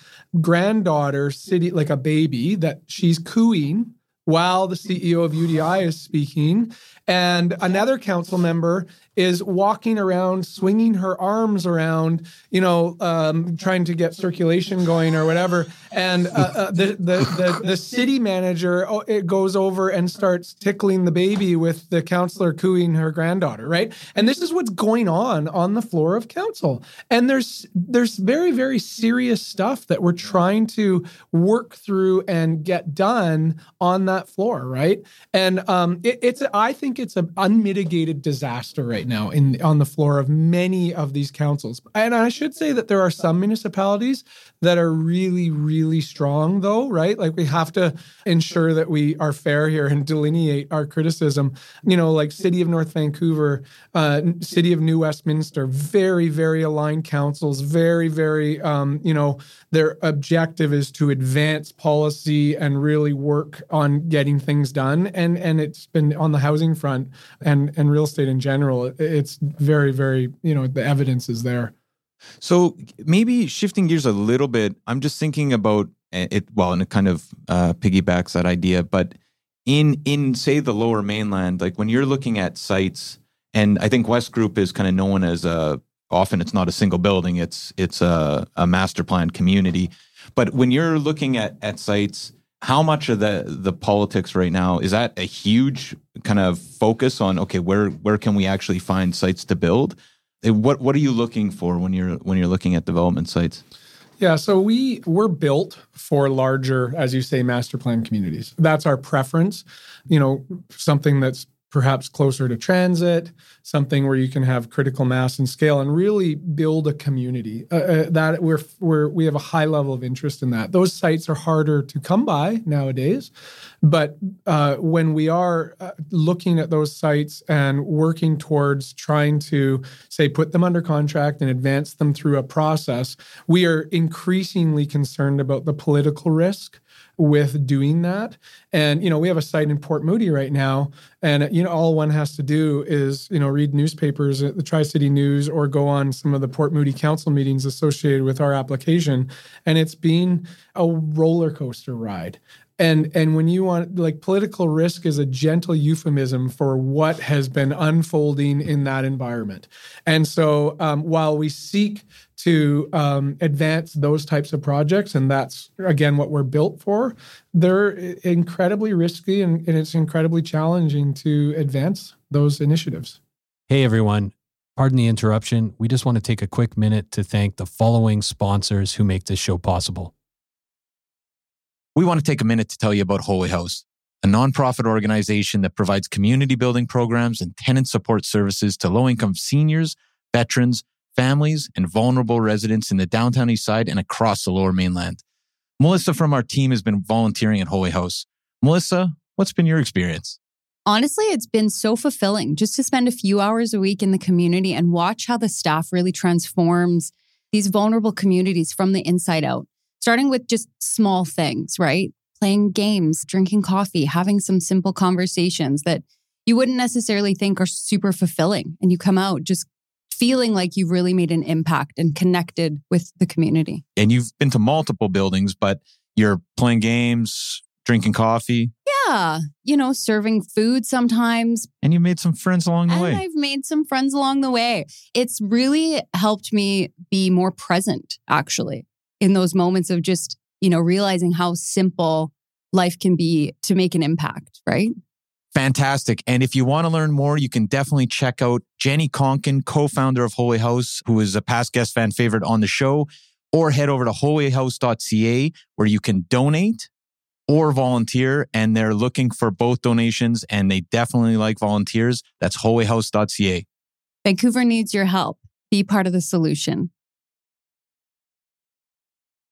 granddaughter sitting like a baby that she's cooing while the C E O of U D I is speaking, and another council member is walking around, swinging her arms around, you know, um, trying to get circulation going or whatever. And uh, uh, the, the the the city manager oh, it goes over and starts tickling the baby with the councillor cooing her granddaughter, right? And this is what's going on on the floor of council. And there's there's very very serious stuff that we're trying to work through and get done on that floor, right? And um, it, it's I think it's an unmitigated disaster right right now in on the floor of many of these councils. And I should say that there are some municipalities that are really, really strong, though, right? Like, we have to ensure that we are fair here and delineate our criticism. You know, like City of North Vancouver, uh, City of New Westminster, very, very aligned councils, very, very, um, you know, their objective is to advance policy and really work on getting things done. And and it's been on the housing front and, and real estate in general, it's very, very, you know, the evidence is there. So maybe shifting gears a little bit, I'm just thinking about it, well, and it kind of uh, piggybacks that idea, but in, in say, the Lower Mainland, like when you're looking at sites, and I think Wesgroup is kind of known as a, often it's not a single building, it's it's a, a master plan community. But when you're looking at, at sites, how much of the, the politics right now, is that a huge kind of focus on, okay, where where can we actually find sites to build? What what are you looking for when you're when you're looking at development sites? Yeah, so we we're built for larger, as you say, master plan communities. That's our preference. You know, something that's perhaps closer to transit, something where you can have critical mass and scale, and really build a community. Uh, uh, that we're we're we have a high level of interest in that. Those sites are harder to come by nowadays, but uh, when we are uh, looking at those sites and working towards trying to say put them under contract and advance them through a process, we are increasingly concerned about the political risk with doing that. And, you know, we have a site in Port Moody right now, and, you know, all one has to do is, you know, read newspapers at the Tri-City News or go on some of the Port Moody council meetings associated with our application. And it's been a roller coaster ride. And and when you want, like, political risk is a gentle euphemism for what has been unfolding in that environment. And so um, while we seek to um, advance those types of projects, and that's, again, what we're built for, they're incredibly risky, and, and it's incredibly challenging to advance those initiatives. Hey, everyone. Pardon the interruption. We just want to take a quick minute to thank the following sponsors who make this show possible. We want to take a minute to tell you about Holy House, a nonprofit organization that provides community building programs and tenant support services to low-income seniors, veterans, families, and vulnerable residents in the downtown east side and across the Lower Mainland. Melissa from our team has been volunteering at Holy House. Melissa, what's been your experience? Honestly, it's been so fulfilling just to spend a few hours a week in the community and watch how the staff really transforms these vulnerable communities from the inside out. Starting with just small things, right? Playing games, drinking coffee, having some simple conversations that you wouldn't necessarily think are super fulfilling. And you come out just feeling like you've really made an impact and connected with the community. And you've been to multiple buildings, but you're playing games, drinking coffee. Yeah. You know, serving food sometimes. And you made some friends along the and way. And I've made some friends along the way. It's really helped me be more present, actually, in those moments of just, you know, realizing how simple life can be to make an impact, right? Fantastic. And if you want to learn more, you can definitely check out Jenny Konkin, co-founder of Holy House, who is a past guest fan favorite on the show, or head over to wholewayhouse dot c a where you can donate or volunteer. And they're looking for both donations, and they definitely like volunteers. That's wholewayhouse dot c a. Vancouver needs your help. Be part of the solution.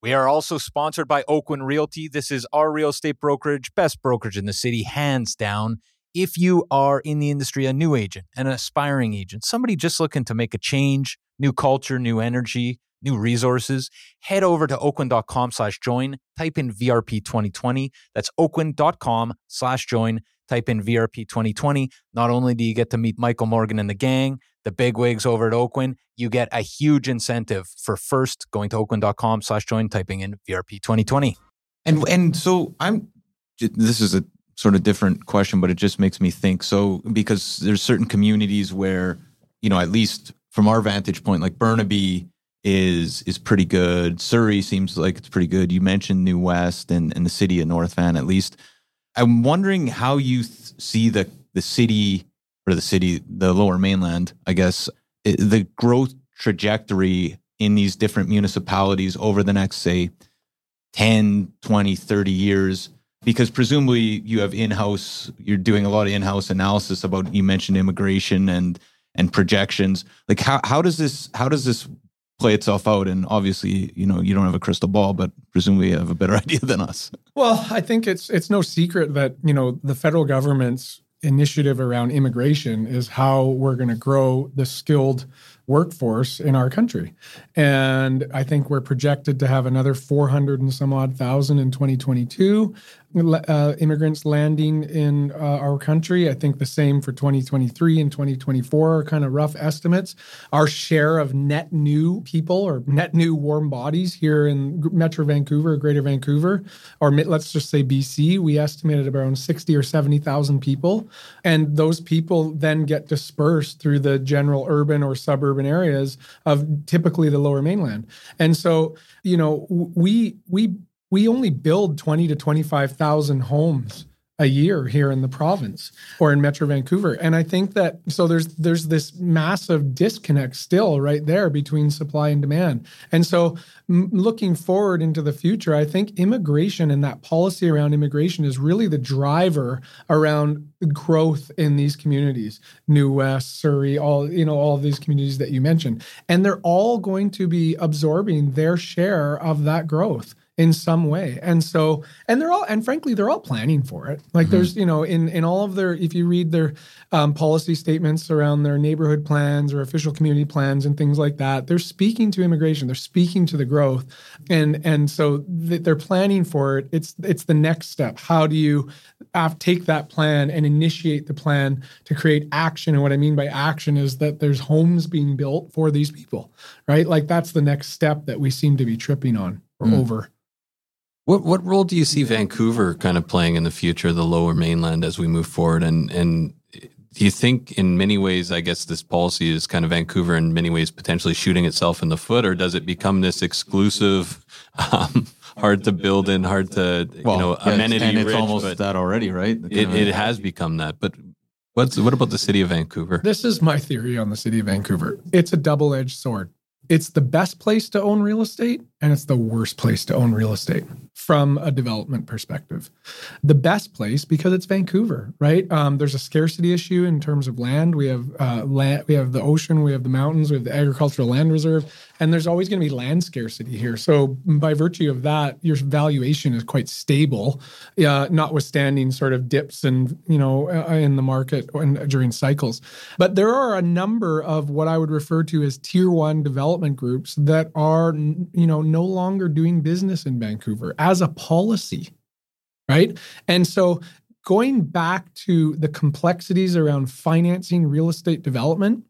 We are also sponsored by Oakland Realty. This is our real estate brokerage, best brokerage in the city, hands down. If you are in the industry, a new agent, an aspiring agent, somebody just looking to make a change, new culture, new energy, new resources, head over to oakland dot com slash join, type in V R P twenty twenty. That's oakland dot com slash join, type in V R P twenty twenty. Not only do you get to meet Michael Morgan and the gang, the bigwigs over at Oakland, you get a huge incentive for first going to oakland dot com slash join, typing in V R P twenty twenty. And and so I'm, this is a sort of different question, but it just makes me think. So because there's certain communities where, you know, at least from our vantage point, like Burnaby is is pretty good. Surrey seems like it's pretty good. You mentioned New West and, and the city of North Van, at least. I'm wondering how you th- see the the city or the city, the Lower Mainland, I guess, it, the growth trajectory in these different municipalities over the next, say, ten, twenty, thirty years, because presumably you have in-house, you're doing a lot of in-house analysis about, you mentioned immigration and and projections. Like how how does this how does this play itself out? And obviously, you know, you don't have a crystal ball, but presumably you have a better idea than us. Well, I think it's it's no secret that, you know, the federal government's initiative around immigration is how we're going to grow the skilled workforce in our country. And I think we're projected to have another four hundred and some odd thousand in twenty twenty-two uh, immigrants landing in uh, our country. I think the same for twenty twenty-three and twenty twenty-four are kind of rough estimates. Our share of net new people or net new warm bodies here in Metro Vancouver, Greater Vancouver, or let's just say B C, we estimated around sixty or seventy thousand people. And those people then get dispersed through the general urban or suburban urban areas of typically the lower mainland. And so, you know, we we we only build twenty to twenty-five thousand homes a year here in the province or in Metro Vancouver. And I think that, so there's there's this massive disconnect still right there between supply and demand. And so m- looking forward into the future, I think immigration and that policy around immigration is really the driver around growth in these communities, New West, Surrey, all, you know, all of these communities that you mentioned. And they're all going to be absorbing their share of that growth in some way. And so, and they're all, and frankly, they're all planning for it. Like mm-hmm. there's, you know, in, in all of their, if you read their um, policy statements around their neighborhood plans or official community plans and things like that, they're speaking to immigration, they're speaking to the growth. And, and so th- they're planning for it. It's, it's the next step. How do you af- take that plan and initiate the plan to create action? And what I mean by action is that there's homes being built for these people, right? Like that's the next step that we seem to be tripping on or mm. over. What what role do you see Vancouver kind of playing in the future, the lower mainland, as we move forward? And and do you think in many ways, I guess this policy is kind of Vancouver in many ways potentially shooting itself in the foot, or does it become this exclusive, um, hard to build in, hard to, you well, know, yeah, amenity and it's rich, almost that already, right? It, of, it has become that. But what's what about the city of Vancouver? This is my theory on the city of Vancouver. It's a double-edged sword. It's the best place to own real estate, and it's the worst place to own real estate from a development perspective. The best place because it's Vancouver, right? Um, there's a scarcity issue in terms of land. We have uh, land, we have the ocean, we have the mountains, we have the agricultural land reserve, and there's always going to be land scarcity here. So by virtue of that, your valuation is quite stable, uh, notwithstanding sort of dips and you know uh, in the market and during cycles. But there are a number of what I would refer to as tier one development. Groups that are, you know, no longer doing business in Vancouver as a policy, right? And so going back to the complexities around financing real estate development,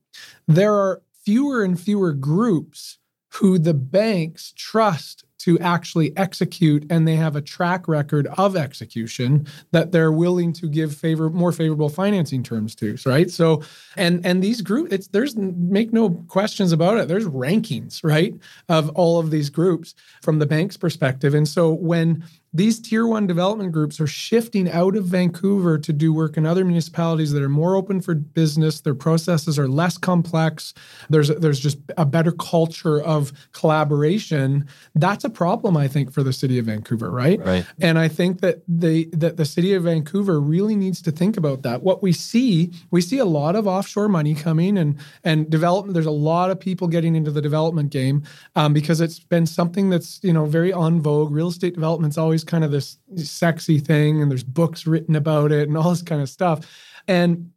there are fewer and fewer groups who the banks trust to actually execute, and they have a track record of execution that they're willing to give favor more favorable financing terms to, right? So, and and these groups, it's there's make no questions about it. There's rankings, right, of all of these groups from the bank's perspective. And so when these tier one development groups are shifting out of Vancouver to do work in other municipalities that are more open for business. Their processes are less complex. There's there's just a better culture of collaboration. That's a problem, I think, for the city of Vancouver, right? Right. And I think that the, that the city of Vancouver really needs to think about that. What we see, we see a lot of offshore money coming and, and development. There's a lot of people getting into the development game um, because it's been something that's, you know, very en vogue. Real estate development's always kind of this sexy thing, and there's books written about it and all this kind of stuff. And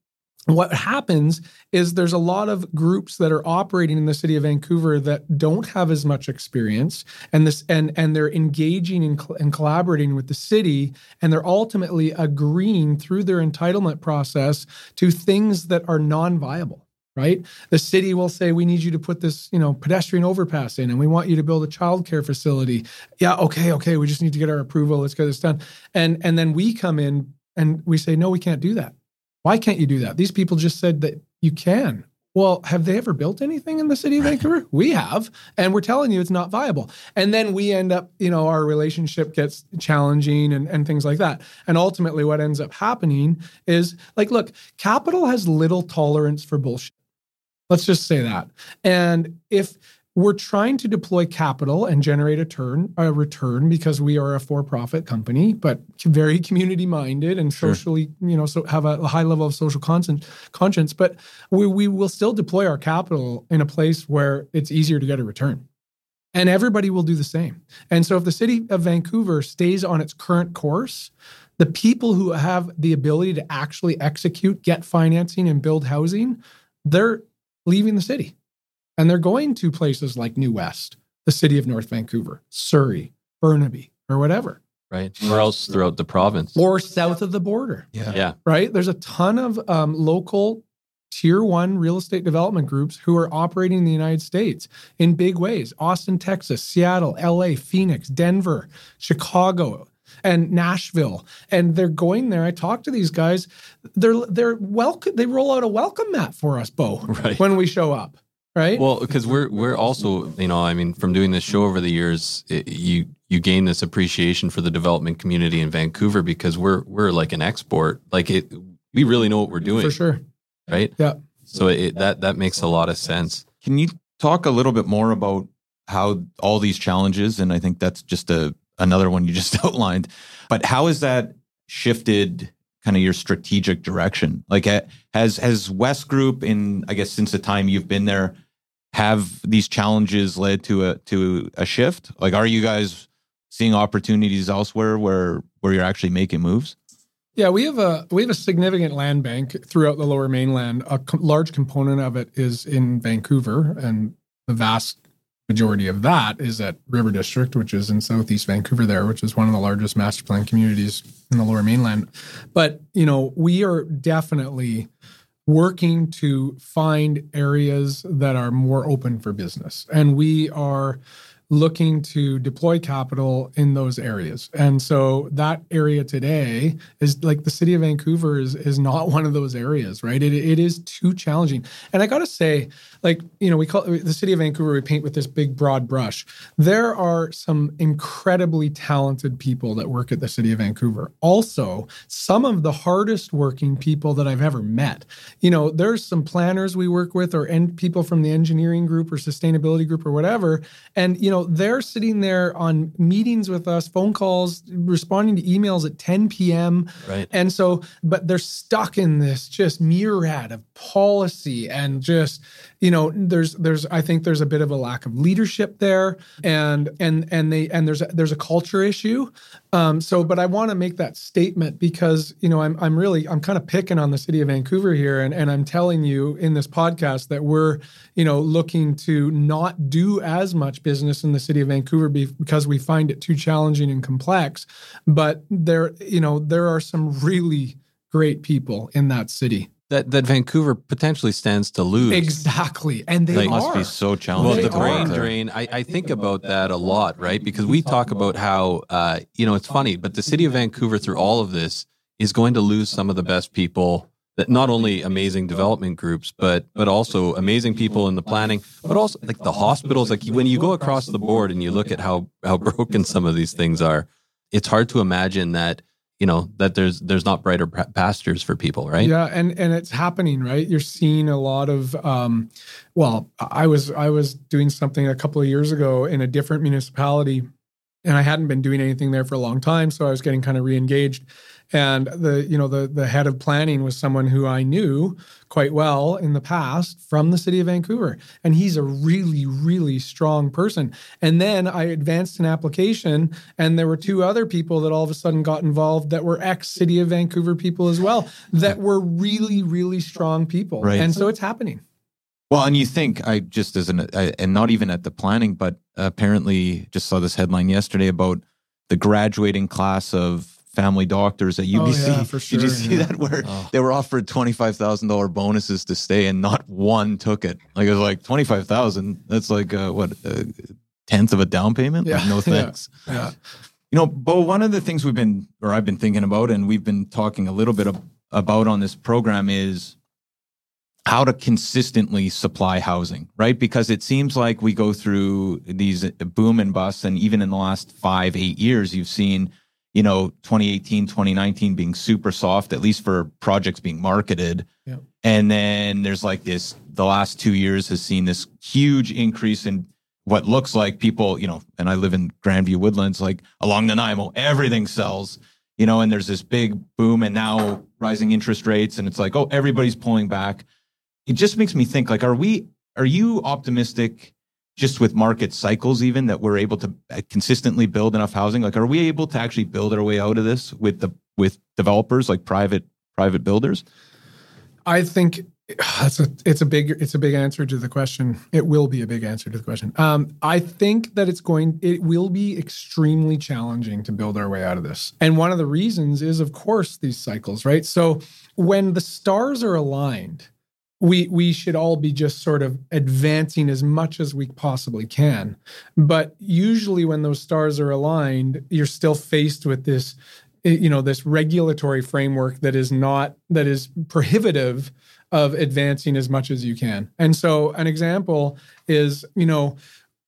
what happens is there's a lot of groups that are operating in the city of Vancouver that don't have as much experience, and this and and they're engaging and, cl- and collaborating with the city, and they're ultimately agreeing through their entitlement process to things that are non-viable. Right? The city will say, we need you to put this, you know, pedestrian overpass in, and we want you to build a childcare facility. Yeah. Okay. Okay. We just need to get our approval. Let's get this done. And, and then we come in and we say, no, we can't do that. Why can't you do that? These people just said that you can. Well, have they ever built anything in the city of Vancouver? We have, and we're telling you it's not viable. And then we end up, you know, our relationship gets challenging and, and things like that. And ultimately what ends up happening is like, look, capital has little tolerance for bullshit. Let's just say that. And if We're trying to deploy capital and generate a, turn, a return because we are a for-profit company, but very community-minded and socially, sure. you know, so have a high level of social conscience. But we, we will still deploy our capital in a place where it's easier to get a return. And everybody will do the same. And so if the city of Vancouver stays on its current course, the people who have the ability to actually execute, get financing, and build housing, they're leaving the city. And they're going to places like New West, the city of North Vancouver, Surrey, Burnaby, or whatever. Right. Or else throughout the province. Or south of the border. Yeah. yeah. Right? There's a ton of um, local tier one real estate development groups who are operating in the United States in big ways. Austin, Texas, Seattle, L A, Phoenix, Denver, Chicago, and Nashville. And they're going there. I talk to these guys. They're they're welcome. They roll out a welcome mat for us, Beau, right. when we show up. Right. Well, because we're we're also, you know, I mean, from doing this show over the years, it, you you gain this appreciation for the development community in Vancouver because we're we're like an export, like it, we really know what we're doing for sure, right? Yeah. So it, that that makes a lot of sense. Can you talk a little bit more about how all these challenges, and I think that's just a another one you just outlined, but how has that shifted kind of your strategic direction? Like has has Wesgroup, in I guess since the time you've been there, have these challenges led to a to a shift? Like, are you guys seeing opportunities elsewhere where where you're actually making moves? Yeah, we have a we have a significant land bank throughout the Lower Mainland. A co- large component of it is in Vancouver, and the vast majority of that is at River District, which is in Southeast Vancouver there, which is one of the largest master plan communities in the Lower Mainland. But, you know, we are definitely working to find areas that are more open for business. And we are looking to deploy capital in those areas. And so that area today is like the city of Vancouver is is not one of those areas, right? It it is too challenging. And I got to say, like, you know, we call the city of Vancouver, we paint with this big broad brush. There are some incredibly talented people that work at the city of Vancouver. Also, some of the hardest working people that I've ever met. You know, there's some planners we work with or en- people from the engineering group or sustainability group or whatever. And, you know, they're sitting there on meetings with us, phone calls, responding to emails at ten p.m. Right. And so, but they're stuck in this just myriad of policy and just, you know, there's, there's, I think there's a bit of a lack of leadership there and, and, and they, and there's, a, there's a culture issue. Um, so, but I want to make that statement because, you know, I'm, I'm really, I'm kind of picking on the city of Vancouver here. And, and I'm telling you in this podcast that we're, you know, looking to not do as much business in the city of Vancouver because we find it too challenging and complex. But there, you know, there are some really great people in that city. That that Vancouver potentially stands to lose. Exactly. And they like, are. Must be so challenging. Well, the brain drain, I, I, I think about that a lot, right? Because we talk about how, uh, you know, it's funny, but the city of Vancouver through all of this is going to lose some of the best people, that not only amazing development groups, but but also amazing people in the planning, but also like the hospitals. Like when you go across the board and you look at how how broken some of these things are, it's hard to imagine that you know, that there's there's not brighter pastures for people, right? Yeah, and, and it's happening, right? You're seeing a lot of, um, well, I was I was doing something a couple of years ago in a different municipality, and I hadn't been doing anything there for a long time, so I was getting kind of re-engaged. And the, you know, the the head of planning was someone who I knew quite well in the past from the city of Vancouver. And he's a really, really strong person. And then I advanced an application and there were two other people that all of a sudden got involved that were ex-city of Vancouver people as well, that were really, really strong people. Right. And so it's happening. Well, and you think I just as an, I, and not even at the planning, but apparently just saw this headline yesterday about the graduating class of family doctors at U B C. Oh, yeah, for sure. Did you see yeah. that where oh. they were offered twenty-five thousand dollars bonuses to stay and not one took it? Like it was like twenty-five thousand dollars. That's like uh, what, a tenth of a down payment? Yeah. Like, no thanks. Yeah. Yeah. You know, Beau, one of the things we've been, or I've been thinking about, and we've been talking a little bit of, about on this program is how to consistently supply housing, right? Because it seems like we go through these boom and busts, and even in the last five, eight years, you've seen you know, twenty eighteen, twenty nineteen being super soft, at least for projects being marketed. Yep. And then there's like this, the last two years has seen this huge increase in what looks like people, you know, and I live in Grandview Woodlands, like along Nanaimo, everything sells, you know, and there's this big boom and now rising interest rates. And it's like, oh, everybody's pulling back. It just makes me think, like, are we, are you optimistic just with market cycles, even, that we're able to consistently build enough housing? Like, are we able to actually build our way out of this with the, with developers, like private, private builders? I think it's a, it's a big, it's a big answer to the question. It will be a big answer to the question. Um, I think that it's going, it will be extremely challenging to build our way out of this. And one of the reasons is, of course, these cycles, right? So when the stars are aligned, we we should all be just sort of advancing as much as we possibly can. But usually when those stars are aligned, you're still faced with this, you know, this regulatory framework that is not, that is prohibitive of advancing as much as you can. And so an example is, you know,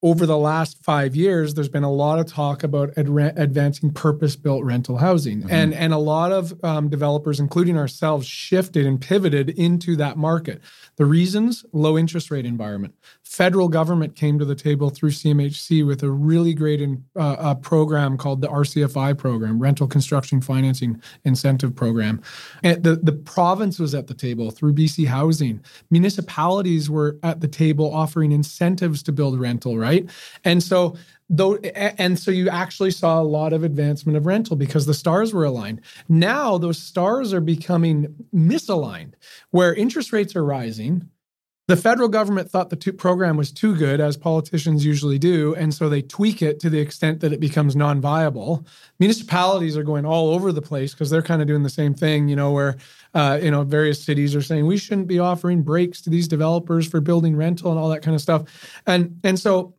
over the last five years, there's been a lot of talk about ad- advancing purpose-built rental housing. Mm-hmm. And, and a lot of um, developers, including ourselves, shifted and pivoted into that market. The reasons? Low interest rate environment. Federal government came to the table through C M H C with a really great in, uh, a program called the R C F I program, Rental Construction Financing Incentive Program. And the, the province was at the table through B C Housing. Municipalities were at the table offering incentives to build rental, right? Right. And so though, and so you actually saw a lot of advancement of rental because the stars were aligned. Now those stars are becoming misaligned, where interest rates are rising. The federal government thought the two program was too good, as politicians usually do, and so they tweak it to the extent that it becomes non-viable. Municipalities are going all over the place because they're kind of doing the same thing, you know, where uh, you know, various cities are saying we shouldn't be offering breaks to these developers for building rental and all that kind of stuff. And and so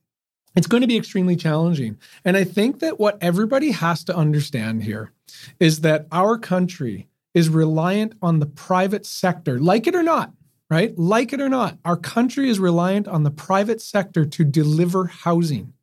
it's going to be extremely challenging. And I think that what everybody has to understand here is that our country is reliant on the private sector, like it or not. Right? Like it or not, our country is reliant on the private sector to deliver housing.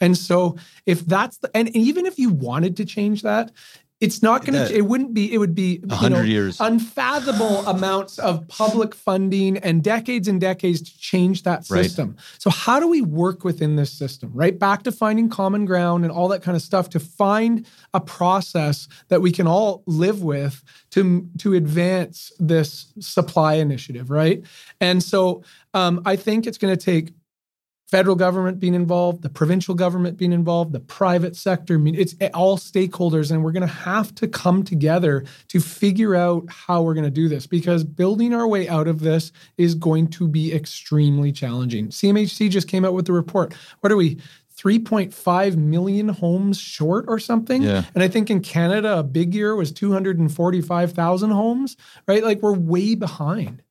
And so if that's the, and even if you wanted to change that, it's not going to, it wouldn't be, it would be you know, years. Unfathomable amounts of public funding and decades and decades to change that system. Right. So how do we work within this system, right? Back to finding common ground and all that kind of stuff to find a process that we can all live with to, to advance this supply initiative, right? And so um, I think it's going to take federal government being involved, the provincial government being involved, the private sector. I mean, it's all stakeholders, and we're going to have to come together to figure out how we're going to do this, because building our way out of this is going to be extremely challenging. C M H C just came out with the report. What are we, three point five million homes short or something? Yeah. And I think in Canada, a big year was two hundred forty-five thousand homes, right? Like, we're way behind.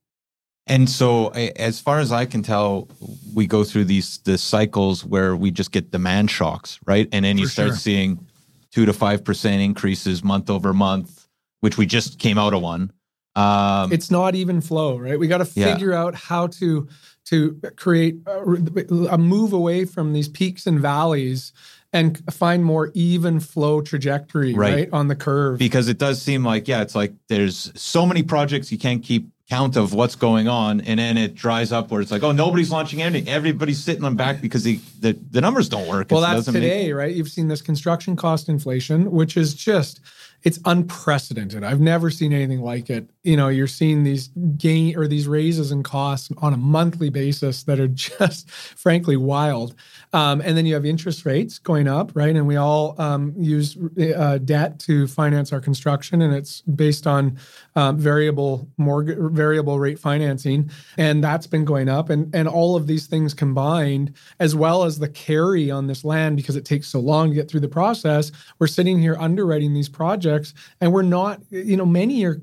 And so, as far as I can tell, we go through these the cycles where we just get demand shocks, right? And then you For start sure. seeing two to five percent increases month over month, which we just came out of one. Um, it's not even flow, right? We got to figure yeah. out how to to create a, a move away from these peaks and valleys and find more even flow trajectory, right. right, on the curve. Because it does seem like, yeah, it's like there's so many projects you can't keep count of what's going on, and then it dries up where it's like, oh, nobody's launching anything. Everybody's sitting on back because the, the, the numbers don't work. Well, that's today, make... right? You've seen this construction cost inflation, which is just, it's unprecedented. I've never seen anything like it. You know, you're seeing these gain or these raises in costs on a monthly basis that are just, frankly, wild. Um, and then you have interest rates going up, right? And we all um, use uh, debt to finance our construction, and it's based on uh, variable mortgage, variable rate financing, and that's been going up. And, and all of these things combined, as well as the carry on this land, because it takes so long to get through the process, we're sitting here underwriting these projects, and we're not, you know, many are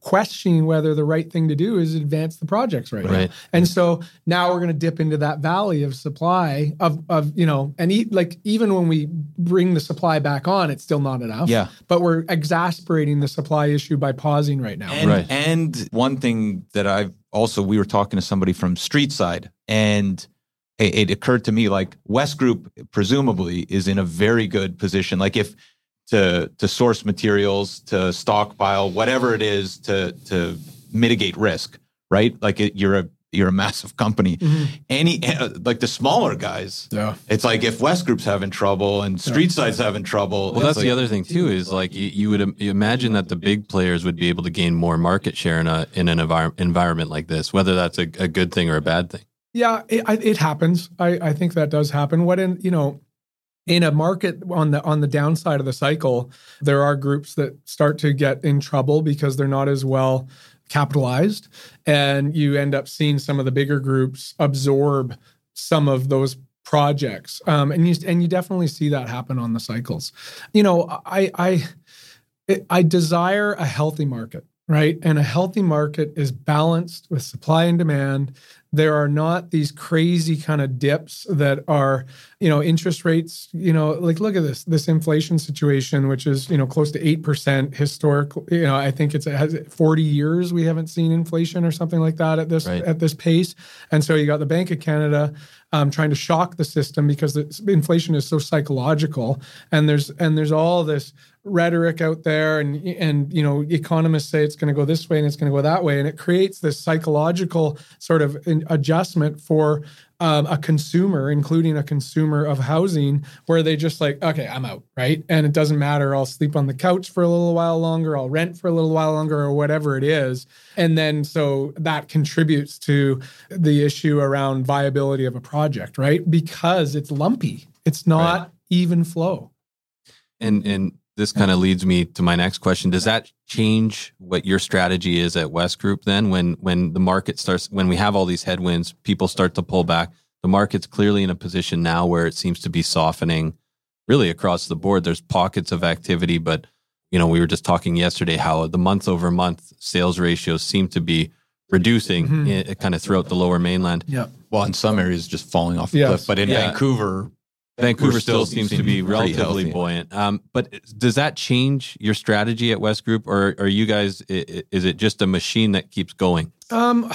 questioning whether the right thing to do is advance the projects right, right. now. And so now we're going to dip into that valley of supply of, of you know, and e- like even when we bring the supply back on, it's still not enough. Yeah. But we're exasperating the supply issue by pausing right now. And, right. and one thing that I've also, we were talking to somebody from Streetside, and it, it occurred to me, like, Wesgroup presumably is in a very good position. Like, if to to source materials, to stockpile, whatever it is, to to mitigate risk, right? Like, it, you're a you're a massive company. Mm-hmm. Any like the smaller guys, yeah. It's like if Wesgroup's having trouble and Streetside's yeah. having trouble. Well, that's like, the other thing too is like you, you would you imagine that the big players would be able to gain more market share in a in an envir- environment like this, whether that's a, a good thing or a bad thing. Yeah, it, it happens. I, I think that does happen. What in you know. In a market on the on the downside of the cycle, there are groups that start to get in trouble because they're not as well capitalized. And you end up seeing some of the bigger groups absorb some of those projects. Um, and you and you definitely see that happen on the cycles. You know, I I I desire a healthy market, right? And a healthy market is balanced with supply and demand. There are not these crazy kind of dips that are, you know, interest rates, you know, like look at this, this inflation situation, which is, you know, close to eight percent historical. You know, I think it's it has forty years we haven't seen inflation or something like that at this, right. at this pace. And so you got the Bank of Canada um, trying to shock the system because the inflation is so psychological. And there's, and there's all this rhetoric out there and, and, you know, economists say it's going to go this way and it's going to go that way. And it creates this psychological sort of in, adjustment for um, a consumer, including a consumer of housing, where they just like, okay, I'm out, right? And it doesn't matter. I'll sleep on the couch for a little while longer. I'll rent for a little while longer or whatever it is. And then so that contributes to the issue around viability of a project, right? Because it's lumpy. It's not right. even flow. And and this kind of leads me to my next question. Does that change what your strategy is at Wesgroup then? When when the market starts, when we have all these headwinds, people start to pull back. The market's clearly in a position now where it seems to be softening really across the board. There's pockets of activity, but you know, we were just talking yesterday how the month over month sales ratios seem to be reducing mm-hmm. it, kind of throughout the lower mainland. Yeah. Well, in some areas just falling off the yes. cliff, but in yeah. Vancouver... Vancouver still, still seems to be relatively buoyant. Um, but does that change your strategy at Wesgroup, or are you guys, is it just a machine that keeps going? Um,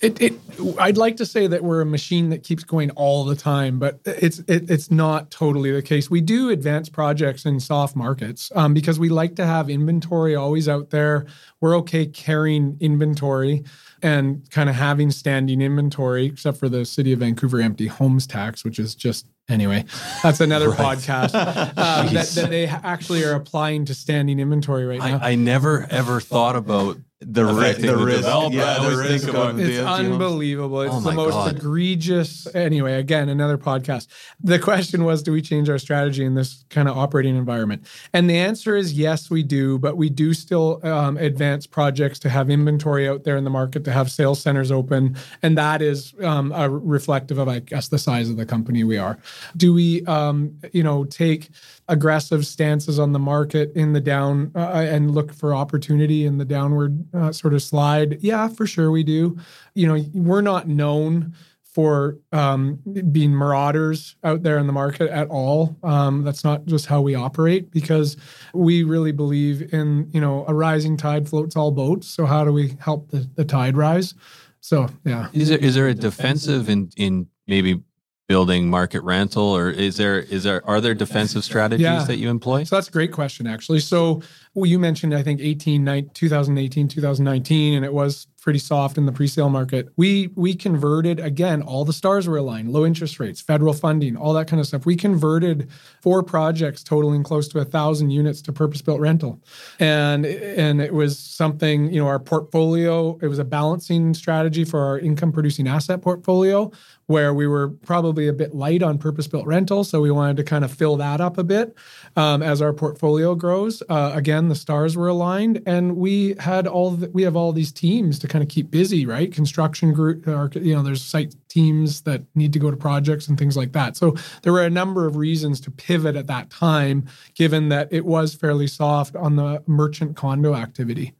it, it, I'd like to say that we're a machine that keeps going all the time, but it's it, it's not totally the case. We do advance projects in soft markets um, because we like to have inventory always out there. We're okay carrying inventory and kind of having standing inventory, except for the City of Vancouver empty homes tax, which is just, anyway, that's another right. podcast um, that, that they actually are applying to standing inventory right now. I, I never, ever thought about the, ri- the, the risk. Yeah, the risk about it's the unbelievable. It's oh the most God. egregious. Anyway, again, another podcast. The question was, do we change our strategy in this kind of operating environment? And the answer is yes, we do. But we do still um, advance projects to have inventory out there in the market, to have sales centers open. And that is um, a reflective of, I guess, the size of the company we are. Do we, um, you know, take aggressive stances on the market in the down uh, and look for opportunity in the downward uh, sort of slide? Yeah, for sure we do. You know, we're not known for um, being marauders out there in the market at all. Um, that's not just how we operate, because we really believe in, you know, a rising tide floats all boats. So how do we help the, the tide rise? So, yeah. Is there, is there a defensive in, in maybe building market rental, or is there is there are there defensive strategies yeah. that you employ? So that's a great question, actually. So well, you mentioned, I think eighteen, nineteen, twenty eighteen, two thousand nineteen, and it was pretty soft in the pre-sale market. We we converted, again, all the stars were aligned, low interest rates, federal funding, all that kind of stuff. We converted four projects totaling close to a thousand units to purpose-built rental. And, and it was something, you know, our portfolio, it was a balancing strategy for our income-producing asset portfolio, where we were probably a bit light on purpose-built rental. So we wanted to kind of fill that up a bit um, as our portfolio grows. Uh, again, the stars were aligned, and we had all the, we have all these teams to kind of keep busy, right? Construction group, or, you know, there's site teams that need to go to projects and things like that. So there were a number of reasons to pivot at that time, given that it was fairly soft on the merchant condo activity.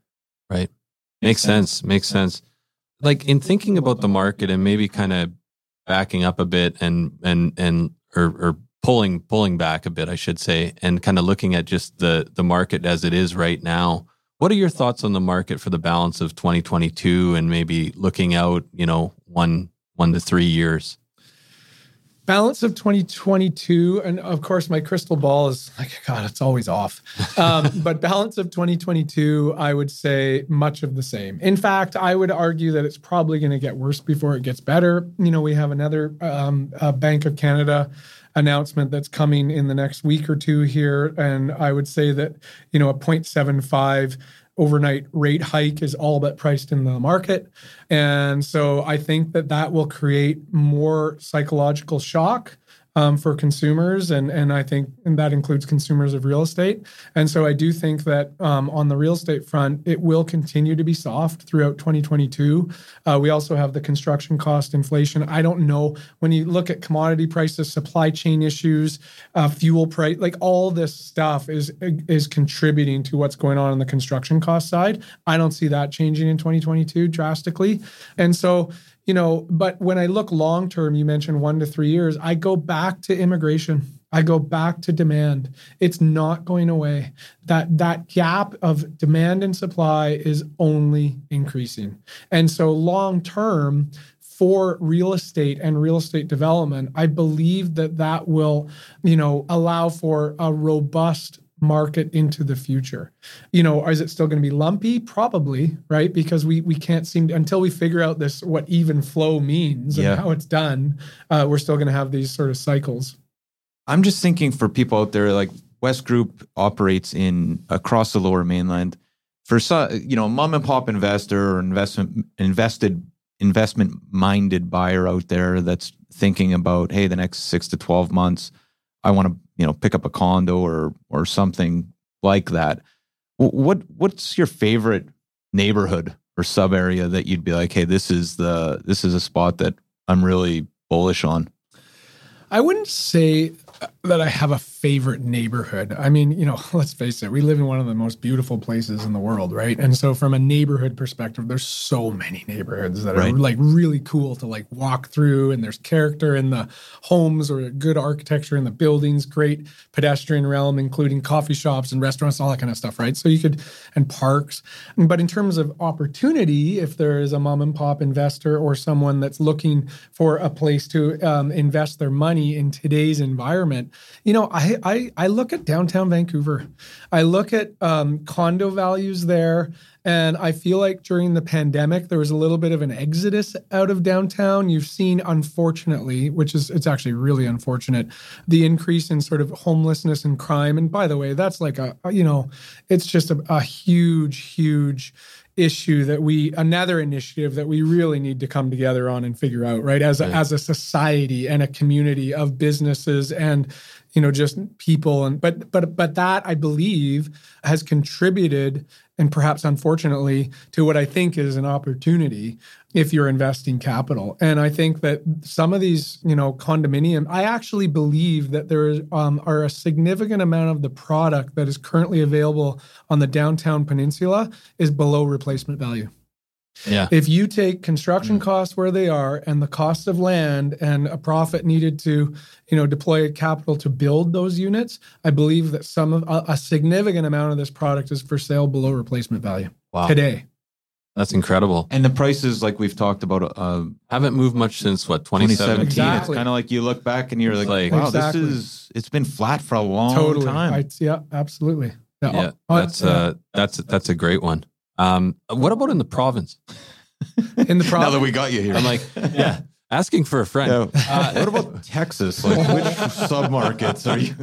Right. Makes sense. Makes sense. Like in thinking about the market and maybe kind of backing up a bit and and and or, or pulling pulling back a bit, I should say, and kind of looking at just the the market as it is right now. What are your thoughts on the market for the balance of twenty twenty-two and maybe looking out, you know, one one to three years? Balance of twenty twenty-two, and of course, my crystal ball is like, God, it's always off. Um, but balance of twenty twenty-two, I would say much of the same. In fact, I would argue that it's probably going to get worse before it gets better. You know, we have another um, uh, Bank of Canada announcement that's coming in the next week or two here. And I would say that, you know, a zero point seven five overnight rate hike is all but priced in the market. And so I think that that will create more psychological shock um, for consumers. And, and I think and that includes consumers of real estate. And so I do think that um, on the real estate front, it will continue to be soft throughout twenty twenty-two. Uh, we also have the construction cost inflation. I don't know, when you look at commodity prices, supply chain issues, uh, fuel price, like all this stuff is, is contributing to what's going on on the construction cost side. I don't see that changing in twenty twenty-two drastically. And so You know, but when I look long term, you mentioned one to three years, I go back to immigration. I go back to demand. It's not going away. That that gap of demand and supply is only increasing. And so long term, for real estate and real estate development, I believe that that will, you know, allow for a robust market into the future. You know, is it still going to be lumpy? Probably, right? Because we we can't seem to, until we figure out this, what even flow means and yeah. how it's done, uh, we're still going to have these sort of cycles. I'm just thinking for people out there, like Wesgroup operates in across the Lower Mainland. For, you know, mom and pop investor or investment invested investment minded buyer out there that's thinking about, hey, the next six to twelve months, I want to, you know, pick up a condo or or something like that. What what's your favorite neighborhood or sub area that you'd be like, hey, this is the this is a spot that I'm really bullish on? I wouldn't say that I have a favorite neighborhood. I mean, you know, let's face it, we live in one of the most beautiful places in the world, right? And so from a neighborhood perspective, there's so many neighborhoods that are right. like really cool to like walk through, and there's character in the homes or good architecture in the buildings, great pedestrian realm, including coffee shops and restaurants, all that kind of stuff, right? So you could, and parks. But in terms of opportunity, if there is a mom and pop investor or someone that's looking for a place to um, invest their money in today's environment, you know, I, I I look at downtown Vancouver. I look at um, condo values there. And I feel like during the pandemic, there was a little bit of an exodus out of downtown. You've seen, unfortunately, which is, it's actually really unfortunate, the increase in sort of homelessness and crime. And by the way, that's like a, you know, it's just a, a huge, huge issue that we, another initiative that we really need to come together on and figure out, right? As a, yeah. as a society and a community of businesses and, you know, just people. And, but, but, but that I believe has contributed, and perhaps unfortunately, to what I think is an opportunity if you're investing capital. And I think that some of these, you know, condominium, I actually believe that there is, um, are a significant amount of the product that is currently available on the downtown peninsula is below replacement value. Yeah. If you take construction costs where they are and the cost of land and a profit needed to, you know, deploy capital to build those units, I believe that some of a, a significant amount of this product is for sale below replacement value wow. today. That's incredible. And the prices, like we've talked about, uh, haven't moved much since, what, twenty seventeen? Exactly. It's kind of like you look back and you're like, like wow, exactly. this is, it's been flat for a long totally. time. I, yeah, absolutely. Yeah, yeah that's, uh, uh, that's, that's a great one. Um, what about in the province? In the province? Now that we got you here. I'm like, yeah, asking for a friend. Yeah. Uh, what about Texas? Like, which submarkets are you?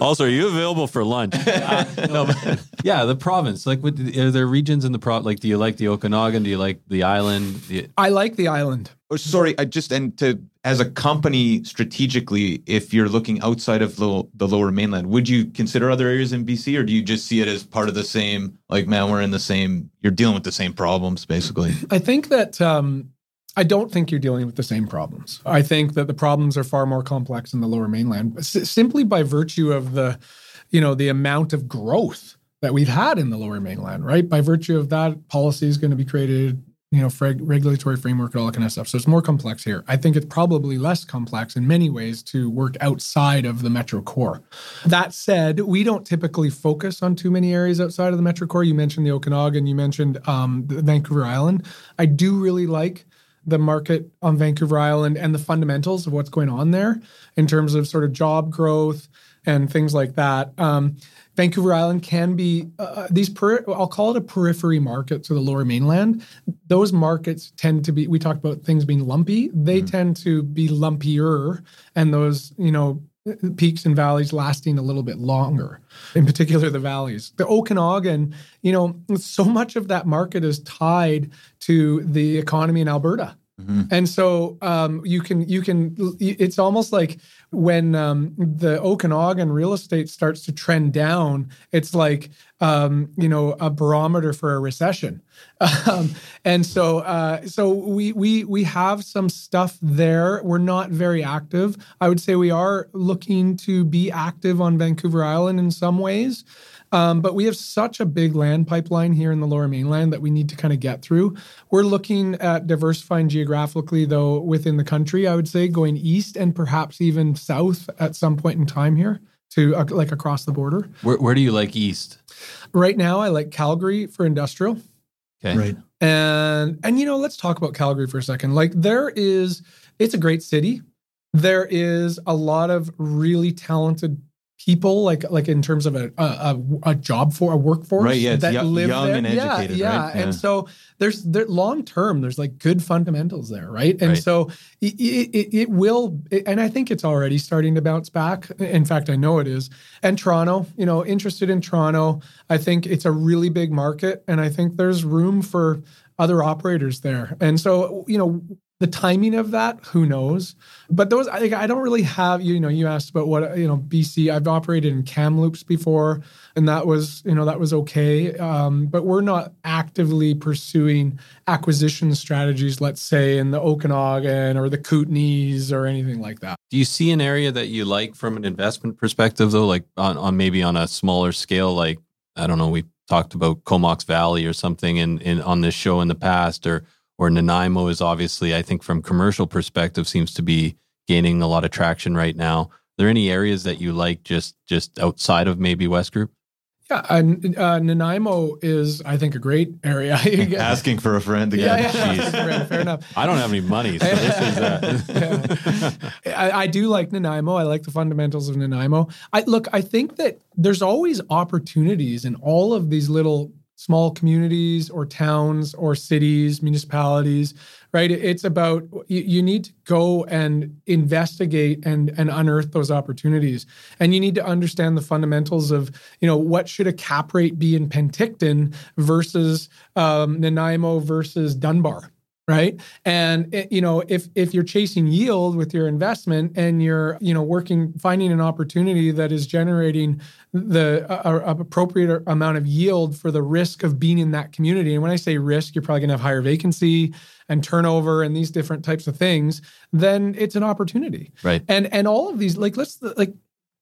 Also, are you available for lunch? Uh, no, but, yeah, the province. Like, what, are there regions in the province? Like, do you like the Okanagan? Do you like the island? You- I like the island. Oh, sorry, I just, and to, as a company, strategically, if you're looking outside of the, the Lower Mainland, would you consider other areas in B C, or do you just see it as part of the same, like, man, we're in the same, you're dealing with the same problems, basically? I think that... Um, I don't think you're dealing with the same problems. I think that the problems are far more complex in the Lower Mainland, s- simply by virtue of the, you know, the amount of growth that we've had in the Lower Mainland, right? By virtue of that, policy is going to be created, you know, freg- regulatory framework and all that kind of stuff. So it's more complex here. I think it's probably less complex in many ways to work outside of the metro core. That said, we don't typically focus on too many areas outside of the metro core. You mentioned the Okanagan, you mentioned um, the Vancouver Island. I do really like the market on Vancouver Island and the fundamentals of what's going on there in terms of sort of job growth and things like that. Um, Vancouver Island can be, uh, these per- I'll call it a periphery market to the lower mainland. Those markets tend to be, we talked about things being lumpy. They mm-hmm. tend to be lumpier, and those, you know, peaks and valleys lasting a little bit longer, in particular the valleys. The Okanagan, you know, so much of that market is tied to the economy in Alberta. Mm-hmm. And so um, you can, you can, it's almost like when um, the Okanagan real estate starts to trend down, it's like, um, you know, a barometer for a recession. Um, and so, uh, so we, we, we have some stuff there. We're not very active. I would say we are looking to be active on Vancouver Island in some ways. Um, but we have such a big land pipeline here in the Lower Mainland that we need to kind of get through. We're looking at diversifying geographically, though, within the country, I would say, going east and perhaps even south at some point in time here to uh, like across the border. Where, where do you like east? Right now, I like Calgary for industrial. Okay. Right. And, and, you know, let's talk about Calgary for a second. Like there is, it's a great city. There is a lot of really talented people, like like in terms of a a, a job for a workforce, right, yeah, that y- live young there. And educated, yeah, yeah. Right? Yeah, and so there's there, long term. There's like good fundamentals there, right? And right. so it, it, it will, it, and I think it's already starting to bounce back. In fact, I know it is. And Toronto, you know, interested in Toronto. I think it's a really big market, and I think there's room for other operators there. And so, you know, the timing of that, who knows? But those, I, I don't really have, you know, you asked about what, you know, B C, I've operated in Kamloops before, and that was, you know, that was okay. Um, but we're not actively pursuing acquisition strategies, let's say in the Okanagan or the Kootenays or anything like that. Do you see an area that you like from an investment perspective though, like on, on maybe on a smaller scale, like, I don't know, we talked about Comox Valley or something in, in on this show in the past, or Or Nanaimo is obviously, I think from commercial perspective, seems to be gaining a lot of traction right now. Are there any areas that you like just just outside of maybe Wesgroup? Yeah, and, uh, Nanaimo is, I think, a great area. Asking for a friend again. Yeah, yeah. Friend, fair enough. I don't have any money, so this is that. Yeah. I, I do like Nanaimo. I like the fundamentals of Nanaimo. I, look, I think that there's always opportunities in all of these little small communities or towns or cities, municipalities, right? It's about, you, you need to go and investigate and, and unearth those opportunities. And you need to understand the fundamentals of, you know, what should a cap rate be in Penticton versus um, Nanaimo versus Dunbar, right? And, it, you know, if if you're chasing yield with your investment and you're, you know, working, finding an opportunity that is generating the uh, appropriate amount of yield for the risk of being in that community. And when I say risk, you're probably going to have higher vacancy and turnover and these different types of things, then it's an opportunity. Right. And, and all of these, like, let's, like,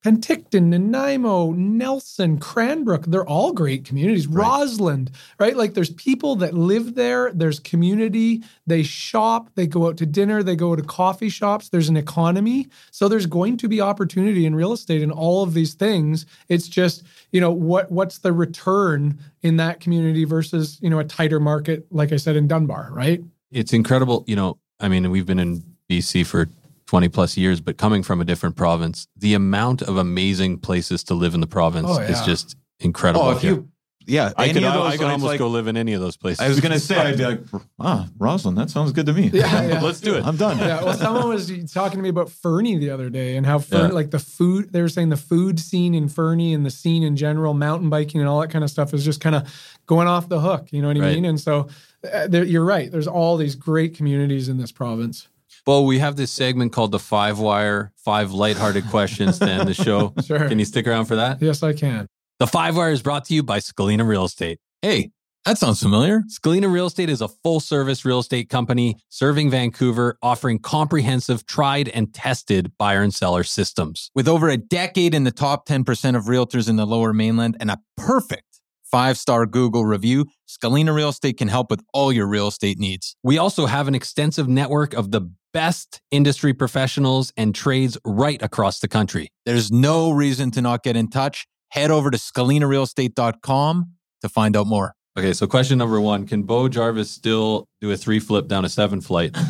Penticton, Nanaimo, Nelson, Cranbrook, they're all great communities. Right. Rosland, right? Like there's people that live there. There's community. They shop. They go out to dinner. They go to coffee shops. There's an economy. So there's going to be opportunity in real estate in all of these things. It's just, you know, what what's the return in that community versus, you know, a tighter market, like I said, in Dunbar, right? It's incredible. You know, I mean, we've been in B C for twenty plus years, but coming from a different province, the amount of amazing places to live in the province oh, yeah. is just incredible. Oh, if you, yeah, I could, I could almost like, go live in any of those places. I was going to say, I'd be like, ah, Rosalind, that sounds good to me. Yeah, yeah. Let's do it. I'm done. Yeah, well, someone was talking to me about Fernie the other day and how Fernie, yeah. like the food, they were saying the food scene in Fernie and the scene in general, mountain biking and all that kind of stuff is just kind of going off the hook. You know what I right. mean? And so uh, there, you're right. There's all these great communities in this province. Well, we have this segment called the Five Wire, five lighthearted questions to end the show. Sure. Can you stick around for that? Yes, I can. The Five Wire is brought to you by Scalena Real Estate. Hey, that sounds familiar. Scalena Real Estate is a full-service real estate company serving Vancouver, offering comprehensive, tried and tested buyer and seller systems. With over a decade in the top ten percent of realtors in the Lower Mainland and a perfect five-star Google review, Scalena Real Estate can help with all your real estate needs. We also have an extensive network of the best industry professionals and trades right across the country. There's no reason to not get in touch. Head over to scalena real estate dot com to find out more. Okay, so question number one, can Beau Jarvis still do a three flip down a seven flight? Are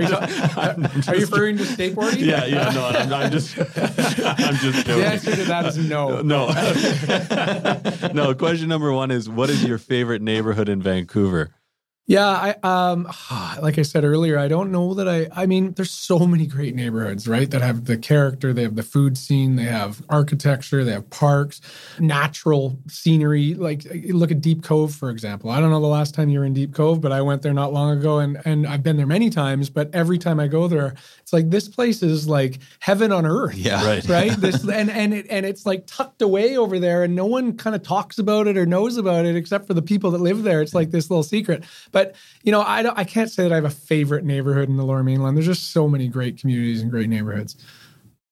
you, I'm, I'm are you referring to skateboarding? Yeah, yeah, no, I'm, I'm just I'm just joking. The answer to that is no. No. No, question number one is, what is your favorite neighborhood in Vancouver? Yeah, I um, like I said earlier, I don't know that I, I mean, there's so many great neighborhoods, right, that have the character, they have the food scene, they have architecture, they have parks, natural scenery. Like, look at Deep Cove, for example. I don't know the last time you were in Deep Cove, but I went there not long ago, and, and I've been there many times, but every time I go there, it's like, this place is like heaven on earth, yeah, right? right? This and and it, and it's like tucked away over there, and no one kind of talks about it or knows about it except for the people that live there. It's like this little secret. But But, you know, I, don't, I can't say that I have a favorite neighborhood in the Lower Mainland. There's just so many great communities and great neighborhoods.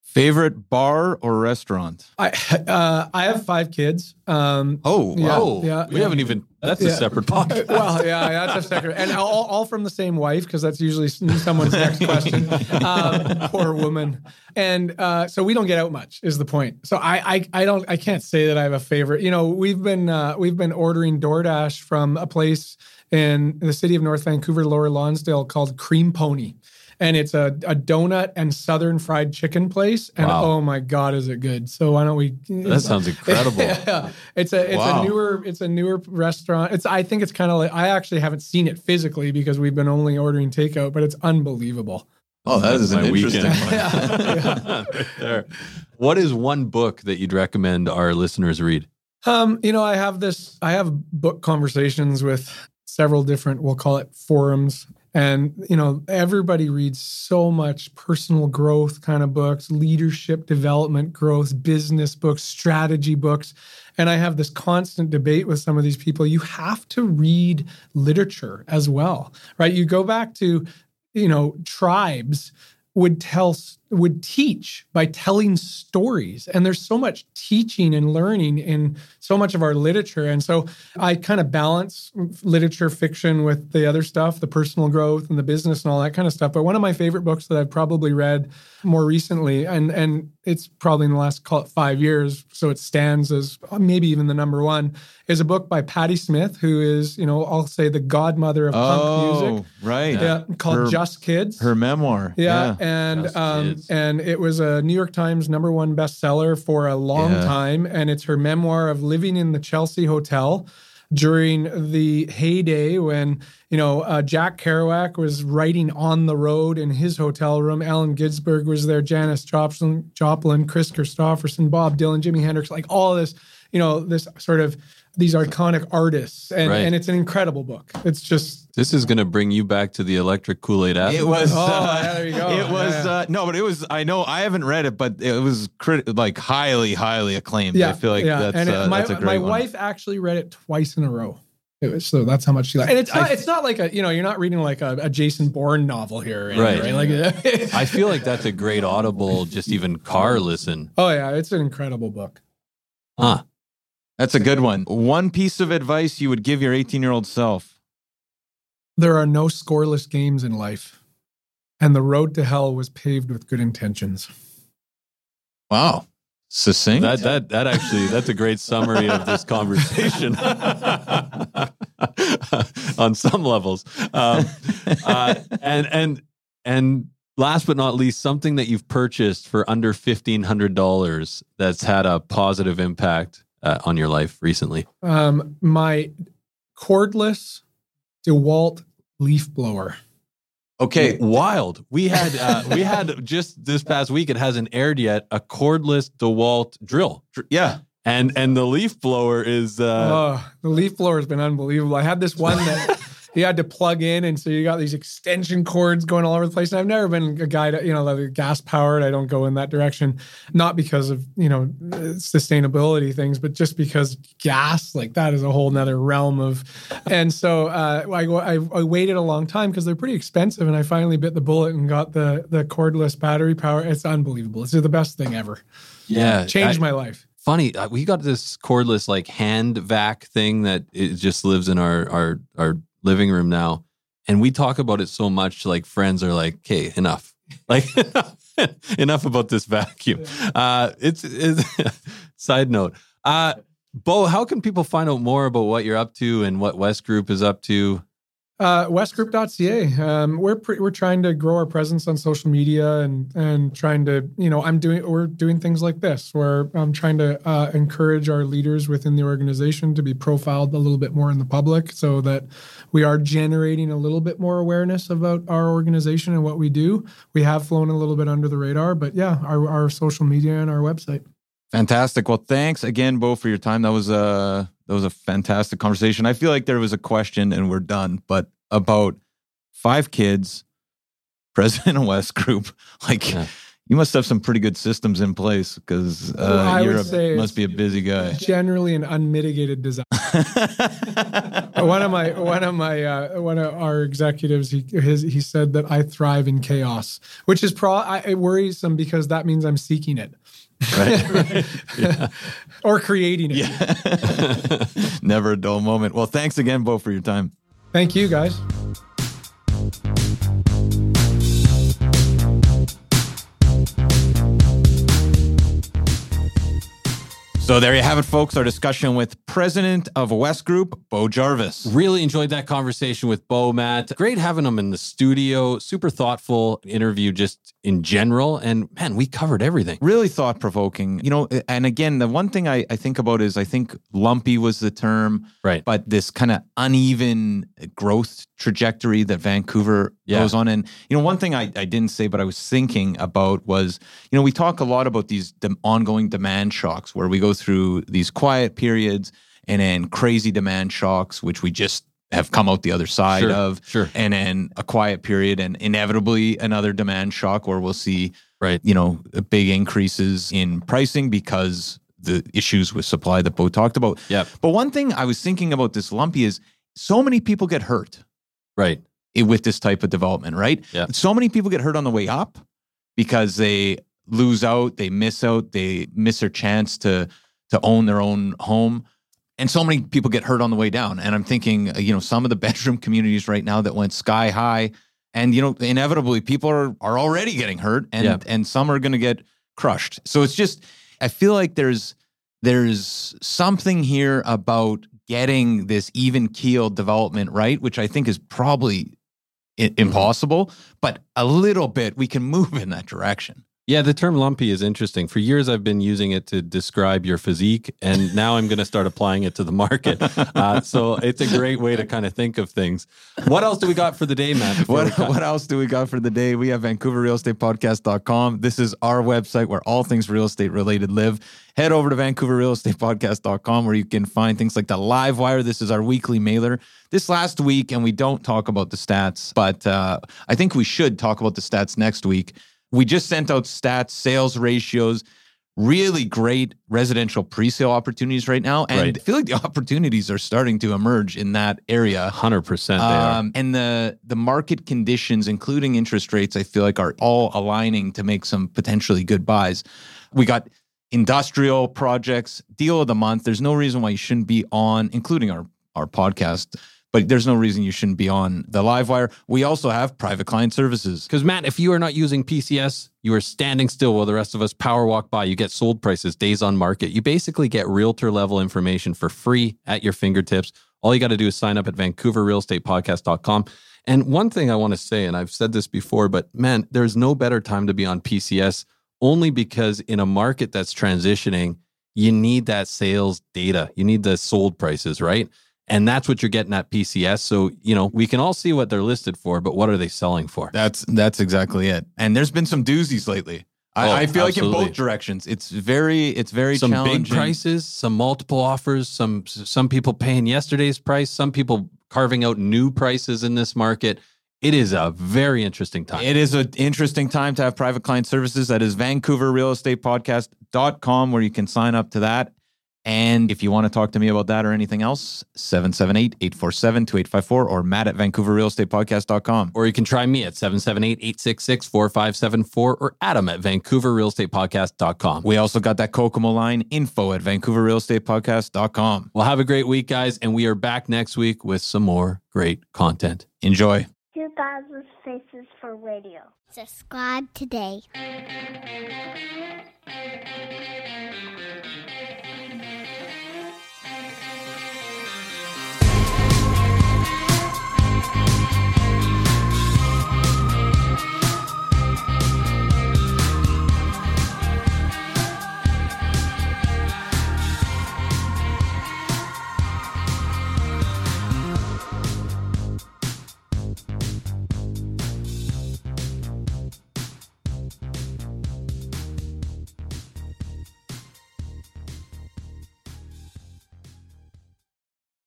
Favorite bar or restaurant? I uh, I have five kids. Um, oh, yeah, wow. Yeah, we yeah. haven't even... That's yeah. a separate podcast. Well, yeah, that's a separate. And all, all from the same wife, because that's usually someone's next question. Um, poor woman. And uh, so we don't get out much, is the point. So I, I, I don't, I can't say that I have a favorite. You know, we've been, uh, we've been ordering DoorDash from a place in the city of North Vancouver, Lower Lonsdale, called Cream Pony. And it's a, a donut and southern fried chicken place. And wow. oh my God, is it good? So why don't we? That sounds incredible. yeah. It's a it's wow. a newer it's a newer restaurant. It's I think it's kind of like I actually haven't seen it physically because we've been only ordering takeout, but it's unbelievable. Oh, that, that is an interesting weekend. One. yeah. Yeah. Right there. What is one book that you'd recommend our listeners read? Um, you know, I have this. I have book conversations with several different, we'll call it forums. And, you know, everybody reads so much personal growth kind of books, leadership development growth, business books, strategy books. And I have this constant debate with some of these people. You have to read literature as well, right? You go back to, you know, tribes would tell, would teach by telling stories. And there's so much teaching and learning in so much of our literature. And so I kind of balance literature fiction with the other stuff, the personal growth and the business and all that kind of stuff. But one of my favorite books that I've probably read more recently, and, and it's probably in the last, call it five years, so it stands as maybe even the number one, is a book by Patti Smith, who is, you know, I'll say the godmother of oh, punk music. Oh, right. Yeah, called her, Just Kids. Her memoir. Yeah, yeah. and um, and it was a New York Times number one bestseller for a long yeah. time, and it's her memoir of living in the Chelsea Hotel during the heyday when, you know, uh, Jack Kerouac was writing on the road in his hotel room. Allen Ginsberg was there, Janis Joplin, Joplin, Chris Kristofferson, Bob Dylan, Jimi Hendrix, like all this, you know, this sort of these iconic artists. And, right. and it's an incredible book. It's just... This is going to bring you back to the Electric Kool-Aid app. It was... Oh, uh, yeah, there you go. It was... Yeah. Uh, no, but it was... I know I haven't read it, but it was crit- like highly, highly acclaimed. Yeah, I feel like yeah. that's, and it, uh, my, that's a great my one. My wife actually read it twice in a row. It was, so that's how much she liked. And it's not, I, it's not like a, you know, you're not reading like a, a Jason Bourne novel here. Right. Right? Like, I feel like that's a great audible, just even car listen. Oh, yeah. It's an incredible book. Huh. That's a good one. One piece of advice you would give your eighteen-year-old self. There are no scoreless games in life, and the road to hell was paved with good intentions. Wow. Succinct. That that that actually that's a great summary of this conversation on some levels. Um, uh, and and and last but not least, something that you've purchased for under fifteen hundred dollars that's had a positive impact Uh, on your life recently? Um, my cordless DeWalt leaf blower. Okay, wild. We had uh, we had just this past week, it hasn't aired yet, a cordless DeWalt drill. Dr- yeah. And and the leaf blower is... Uh... Oh, the leaf blower has been unbelievable. I had this one that... You had to plug in, and so you got these extension cords going all over the place. And I've never been a guy to, you know, gas-powered. I don't go in that direction, not because of, you know, sustainability things, but just because gas, like that is a whole nother realm of. And so uh, I, I, I waited a long time because they're pretty expensive, and I finally bit the bullet and got the the cordless battery power. It's unbelievable. It's the best thing ever. Yeah. Changed I- my life. Funny, we got this cordless like hand vac thing that it just lives in our our our living room now, and we talk about it so much. Like friends are like, "Okay, enough, like enough about this vacuum." Uh, it's, it's side note. Uh, Beau, how can people find out more about what you're up to and what Wesgroup is up to? Uh, westgroup dot c a. Um, we're pre- we're trying to grow our presence on social media and and trying to, you know, I'm doing we're doing things like this where I'm trying to uh, encourage our leaders within the organization to be profiled a little bit more in the public so that we are generating a little bit more awareness about our organization and what we do. We have flown a little bit under the radar, but yeah, our, our social media and our website. Fantastic. Well, thanks again, Beau, for your time. That was a that was a fantastic conversation. I feel like there was a question, and we're done, but about five kids, president of Wesgroup. Like, yeah. You must have some pretty good systems in place because uh, well, Europe must be a busy guy. Generally, an unmitigated disaster. one of my one of my uh, one of our executives, he his, he said that I thrive in chaos, which is pro. I, it worrisome because that means I'm seeking it. Right, right. Yeah. Or creating it. Yeah. Never a dull moment. Well, thanks again, Beau, for your time. Thank you, guys. So there you have it, folks, our discussion with president of Wesgroup, Beau Jarvis. Really enjoyed that conversation with Beau, Matt. Great having him in the studio. Super thoughtful interview just in general. And man, we covered everything. Really thought-provoking. You know, and again, the one thing I, I think about is I think lumpy was the term. Right. But this kind of uneven growth trajectory that Vancouver yeah. goes on. And, you know, one thing I, I didn't say, but I was thinking about was, you know, we talk a lot about these dem- ongoing demand shocks where we go through these quiet periods and then crazy demand shocks, which we just have come out the other side sure, of, sure. and then a quiet period and inevitably another demand shock where we'll see, right. you know, big increases in pricing because the issues with supply that Beau talked about. Yep. But one thing I was thinking about this lumpy is so many people get hurt. Right. With this type of development, right? Yep. So many people get hurt on the way up because they lose out, they miss out, they miss their chance to to own their own home. And so many people get hurt on the way down. And I'm thinking, you know, some of the bedroom communities right now that went sky high and, you know, inevitably people are, are already getting hurt and, yeah. and some are going to get crushed. So it's just, I feel like there's, there's something here about getting this even keeled development right, which I think is probably I- impossible, but a little bit we can move in that direction. Yeah, the term lumpy is interesting. For years, I've been using it to describe your physique, and now I'm going to start applying it to the market. Uh, so it's a great way to kind of think of things. What else do we got for the day, Matt? What, what else do we got for the day? We have Vancouver Real Estate Podcast dot com. This is our website where all things real estate related live. Head over to Vancouver Real Estate Podcast dot com where you can find things like the live wire. This is our weekly mailer. This last week, and we don't talk about the stats, but uh, I think we should talk about the stats next week. We just sent out stats, sales ratios, really great residential pre-sale opportunities right now. And right. I feel like the opportunities are starting to emerge in that area. one hundred percent they um, are. And the, the market conditions, including interest rates, I feel like are all aligning to make some potentially good buys. We got industrial projects, deal of the month. There's no reason why you shouldn't be on, including our, our podcast. But there's no reason you shouldn't be on the live wire. We also have private client services. Because, Matt, if you are not using P C S, you are standing still while the rest of us power walk by. You get sold prices, days on market. You basically get realtor-level information for free at your fingertips. All you got to do is sign up at Vancouver Real Estate Podcast dot com. And one thing I want to say, and I've said this before, but, man, there's no better time to be on P C S, only because in a market that's transitioning, you need that sales data. You need the sold prices, right? And that's what you're getting at P C S. So, you know, we can all see what they're listed for, but what are they selling for? That's that's exactly it. And there's been some doozies lately. I, oh, I feel absolutely. Like in both directions. It's very, it's very some challenging. Some big prices, some multiple offers, some some people paying yesterday's price, some people carving out new prices in this market. It is a very interesting time. It is an interesting time to have private client services. That is Vancouver Real Estate Podcast dot com where you can sign up to that. And if you want to talk to me about that or anything else, seven seven eight, eight four seven, two eight five four or Matt at Vancouver Real Estate Podcast dot com. Or you can try me at seven seven eight, eight six six, four five seven four or Adam at Vancouver Real Estate Podcast dot com. We also got that Kokomo line, info at Vancouver Real Estate Podcast dot com. Well, have a great week, guys. And we are back next week with some more great content. Enjoy. two thousand Faces for Radio. Subscribe today.